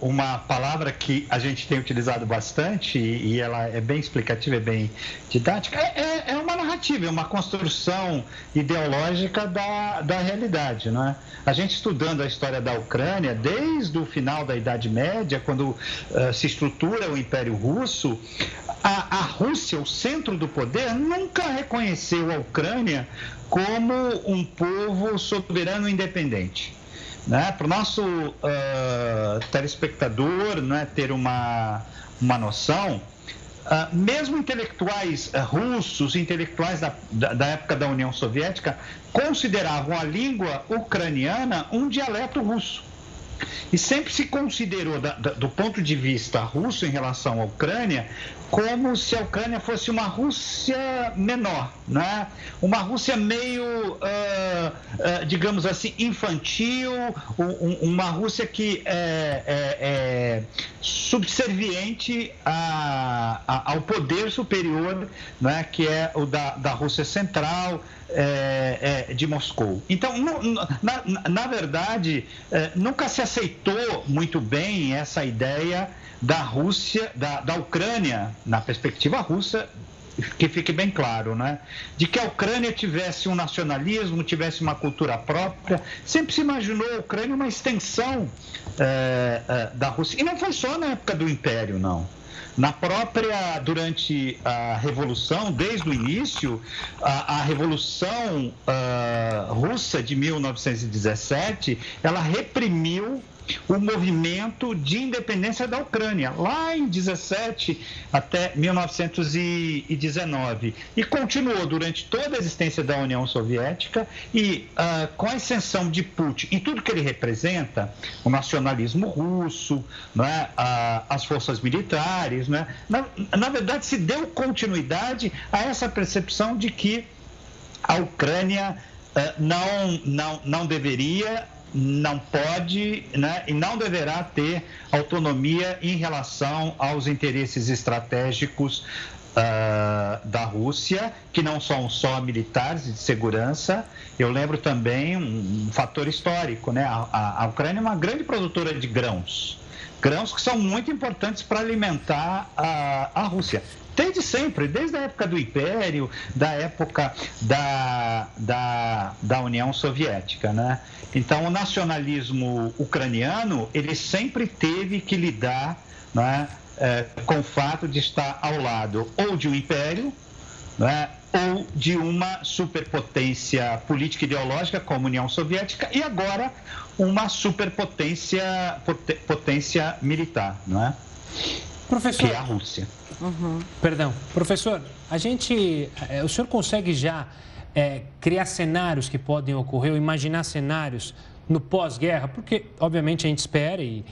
uma palavra que a gente tem utilizado bastante e ela é bem explicativa, é bem didática. É uma narrativa, é uma construção ideológica da realidade, não é? A gente estudando a história da Ucrânia, desde o final da Idade Média, quando se estrutura o Império Russo, a Rússia, o centro do poder, nunca reconheceu a Ucrânia como um povo soberano independente. Né? Para o nosso telespectador, né, ter uma noção, mesmo intelectuais russos, intelectuais da época da União Soviética, consideravam a língua ucraniana um dialeto russo. E sempre se considerou, do ponto de vista russo em relação à Ucrânia, como se a Ucrânia fosse uma Rússia menor, né? Uma Rússia meio, digamos assim, infantil, uma Rússia que é subserviente ao poder superior, né, que é o da Rússia Central, de Moscou. Então, na verdade, nunca se aceitou muito bem essa ideia da Rússia, da Ucrânia, na perspectiva russa, que fique bem claro, né? De que a Ucrânia tivesse um nacionalismo, tivesse uma cultura própria. Sempre se imaginou a Ucrânia uma extensão da Rússia. E não foi só na época do Império, não. Durante a Revolução, desde o início, a Revolução Russa de 1917, ela reprimiu o movimento de independência da Ucrânia, lá em 17 até 1919. E continuou durante toda a existência da União Soviética e com a ascensão de Putin e tudo que ele representa, o nacionalismo russo, né, as forças militares, né, na verdade se deu continuidade a essa percepção de que a Ucrânia não deveria, não pode, né, e não deverá ter autonomia em relação aos interesses estratégicos da Rússia, que não são só militares e de segurança. Eu lembro também um fator histórico, né? A Ucrânia é uma grande produtora de grãos que são muito importantes para alimentar a Rússia. Desde sempre, desde a época do Império, da época da União Soviética, né? Então, o nacionalismo ucraniano, ele sempre teve que lidar, né, com o fato de estar ao lado ou de um império, né, ou de uma superpotência política e ideológica como a União Soviética e agora uma superpotência militar, não é? Professor, que é a Rússia. Uhum. Perdão, professor, o senhor consegue já criar cenários que podem ocorrer ou imaginar cenários no pós-guerra? Porque, obviamente, a gente espera e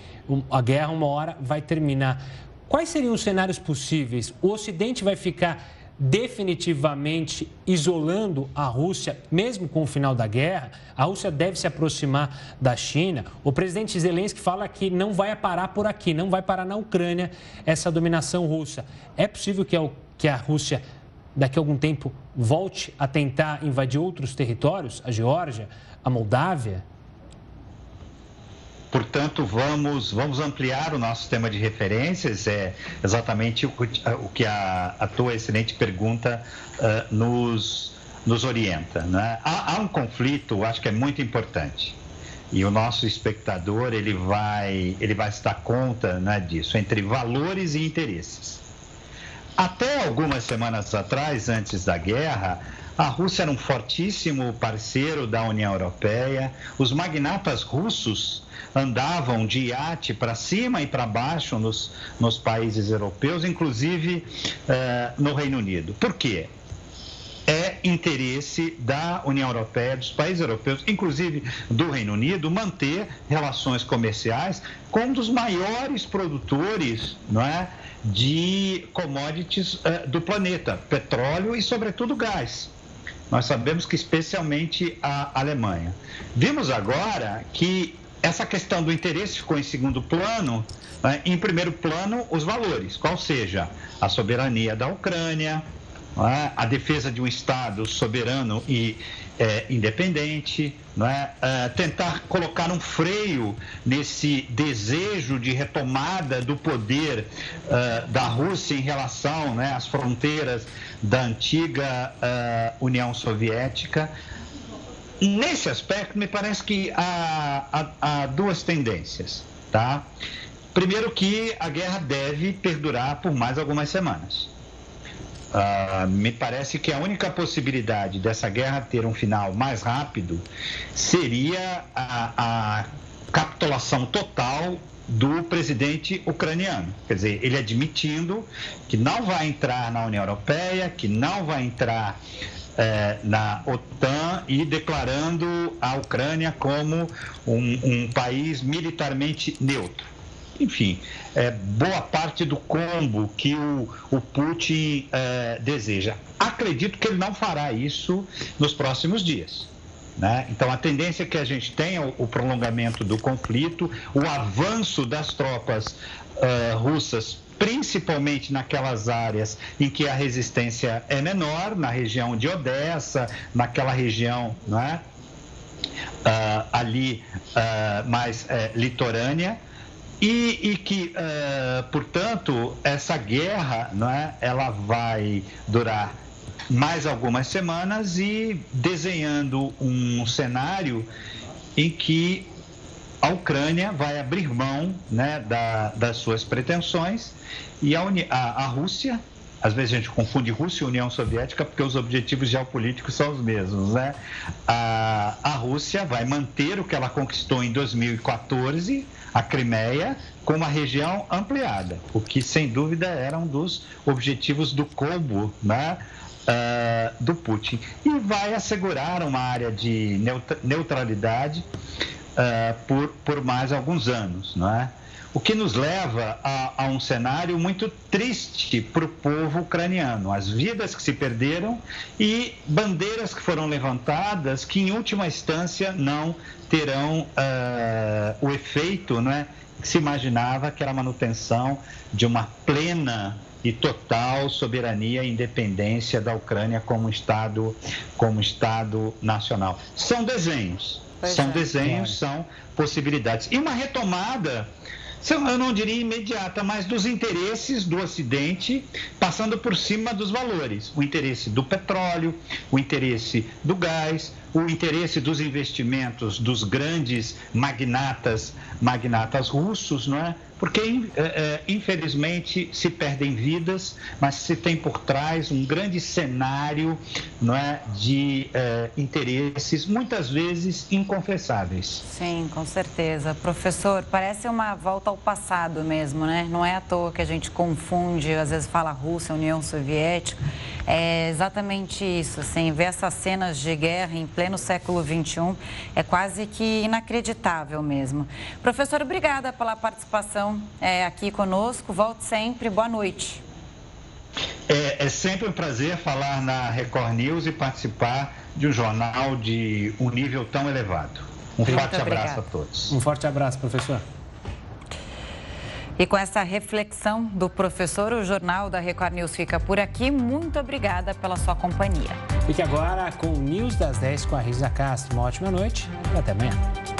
a guerra uma hora vai terminar. Quais seriam os cenários possíveis? O Ocidente vai ficar definitivamente isolando a Rússia, mesmo com o final da guerra? A Rússia deve se aproximar da China? O presidente Zelensky fala que não vai parar por aqui, não vai parar na Ucrânia essa dominação russa. É possível que a Rússia, daqui a algum tempo, volte a tentar invadir outros territórios? A Geórgia, a Moldávia? Portanto, vamos ampliar o nosso tema de referências, é exatamente o que a tua excelente pergunta nos orienta, né? Há um conflito, acho que é muito importante, e o nosso espectador ele vai se dar conta, né, disso, entre valores e interesses. Até algumas semanas atrás, antes da guerra, a Rússia era um fortíssimo parceiro da União Europeia. Os magnatas russos andavam de iate para cima e para baixo nos países europeus, inclusive no Reino Unido. Por quê? É interesse da União Europeia, dos países europeus, inclusive do Reino Unido, manter relações comerciais com um dos maiores produtores, não é, de commodities do planeta, petróleo e, sobretudo, gás. Nós sabemos que especialmente a Alemanha. Vimos agora que essa questão do interesse ficou em segundo plano, né? Em primeiro plano, os valores, qual seja a soberania da Ucrânia, a defesa de um Estado soberano e independente, não é? Tentar colocar um freio nesse desejo de retomada do poder da Rússia em relação, né, às fronteiras da antiga União Soviética. Nesse aspecto, me parece que há duas tendências, tá? Primeiro, que a guerra deve perdurar por mais algumas semanas. Me parece que a única possibilidade dessa guerra ter um final mais rápido seria a capitulação total do presidente ucraniano. Quer dizer, ele admitindo que não vai entrar na União Europeia, que não vai entrar na OTAN, e declarando a Ucrânia como um país militarmente neutro. Enfim, boa parte do combo que o Putin deseja. Acredito que ele não fará isso nos próximos dias, né? Então, a tendência que a gente tem é o prolongamento do conflito, o avanço das tropas russas, principalmente naquelas áreas em que a resistência é menor, na região de Odessa, naquela região, né, ali mais litorânea. E que, portanto, essa guerra, não é, ela vai durar mais algumas semanas, e desenhando um cenário em que a Ucrânia vai abrir mão, né, das suas pretensões, e a Rússia... Às vezes a gente confunde Rússia e União Soviética porque os objetivos geopolíticos são os mesmos, né? A Rússia vai manter o que ela conquistou em 2014, a Crimeia, com uma região ampliada, o que sem dúvida era um dos objetivos do combo, né, do Putin. E vai assegurar uma área de neutralidade por mais alguns anos, não é? O que nos leva a um cenário muito triste para o povo ucraniano. As vidas que se perderam e bandeiras que foram levantadas que, em última instância, não terão o efeito, né, que se imaginava, que era a manutenção de uma plena e total soberania e independência da Ucrânia como Estado nacional. São desenhos, são possibilidades. E uma retomada... eu não diria imediata, mas dos interesses do Ocidente, passando por cima dos valores. O interesse do petróleo, o interesse do gás, o interesse dos investimentos dos grandes magnatas russos, não é? Porque, infelizmente, se perdem vidas, mas se tem por trás um grande cenário, não é, de interesses, muitas vezes, inconfessáveis. Sim, com certeza. Professor, parece uma volta ao passado mesmo, né? Não é à toa que a gente confunde, às vezes fala Rússia, União Soviética. É exatamente isso, assim, ver essas cenas de guerra em pleno século XXI é quase que inacreditável mesmo. Professor, obrigada pela participação aqui conosco, volte sempre, boa noite. É sempre um prazer falar na Record News e participar de um jornal de um nível tão elevado. Um forte abraço a todos. Um forte abraço, professor. E com essa reflexão do professor, o Jornal da Record News fica por aqui. Muito obrigada pela sua companhia. Fique agora com o News das 10 com a Risa Castro. Uma ótima noite e até amanhã.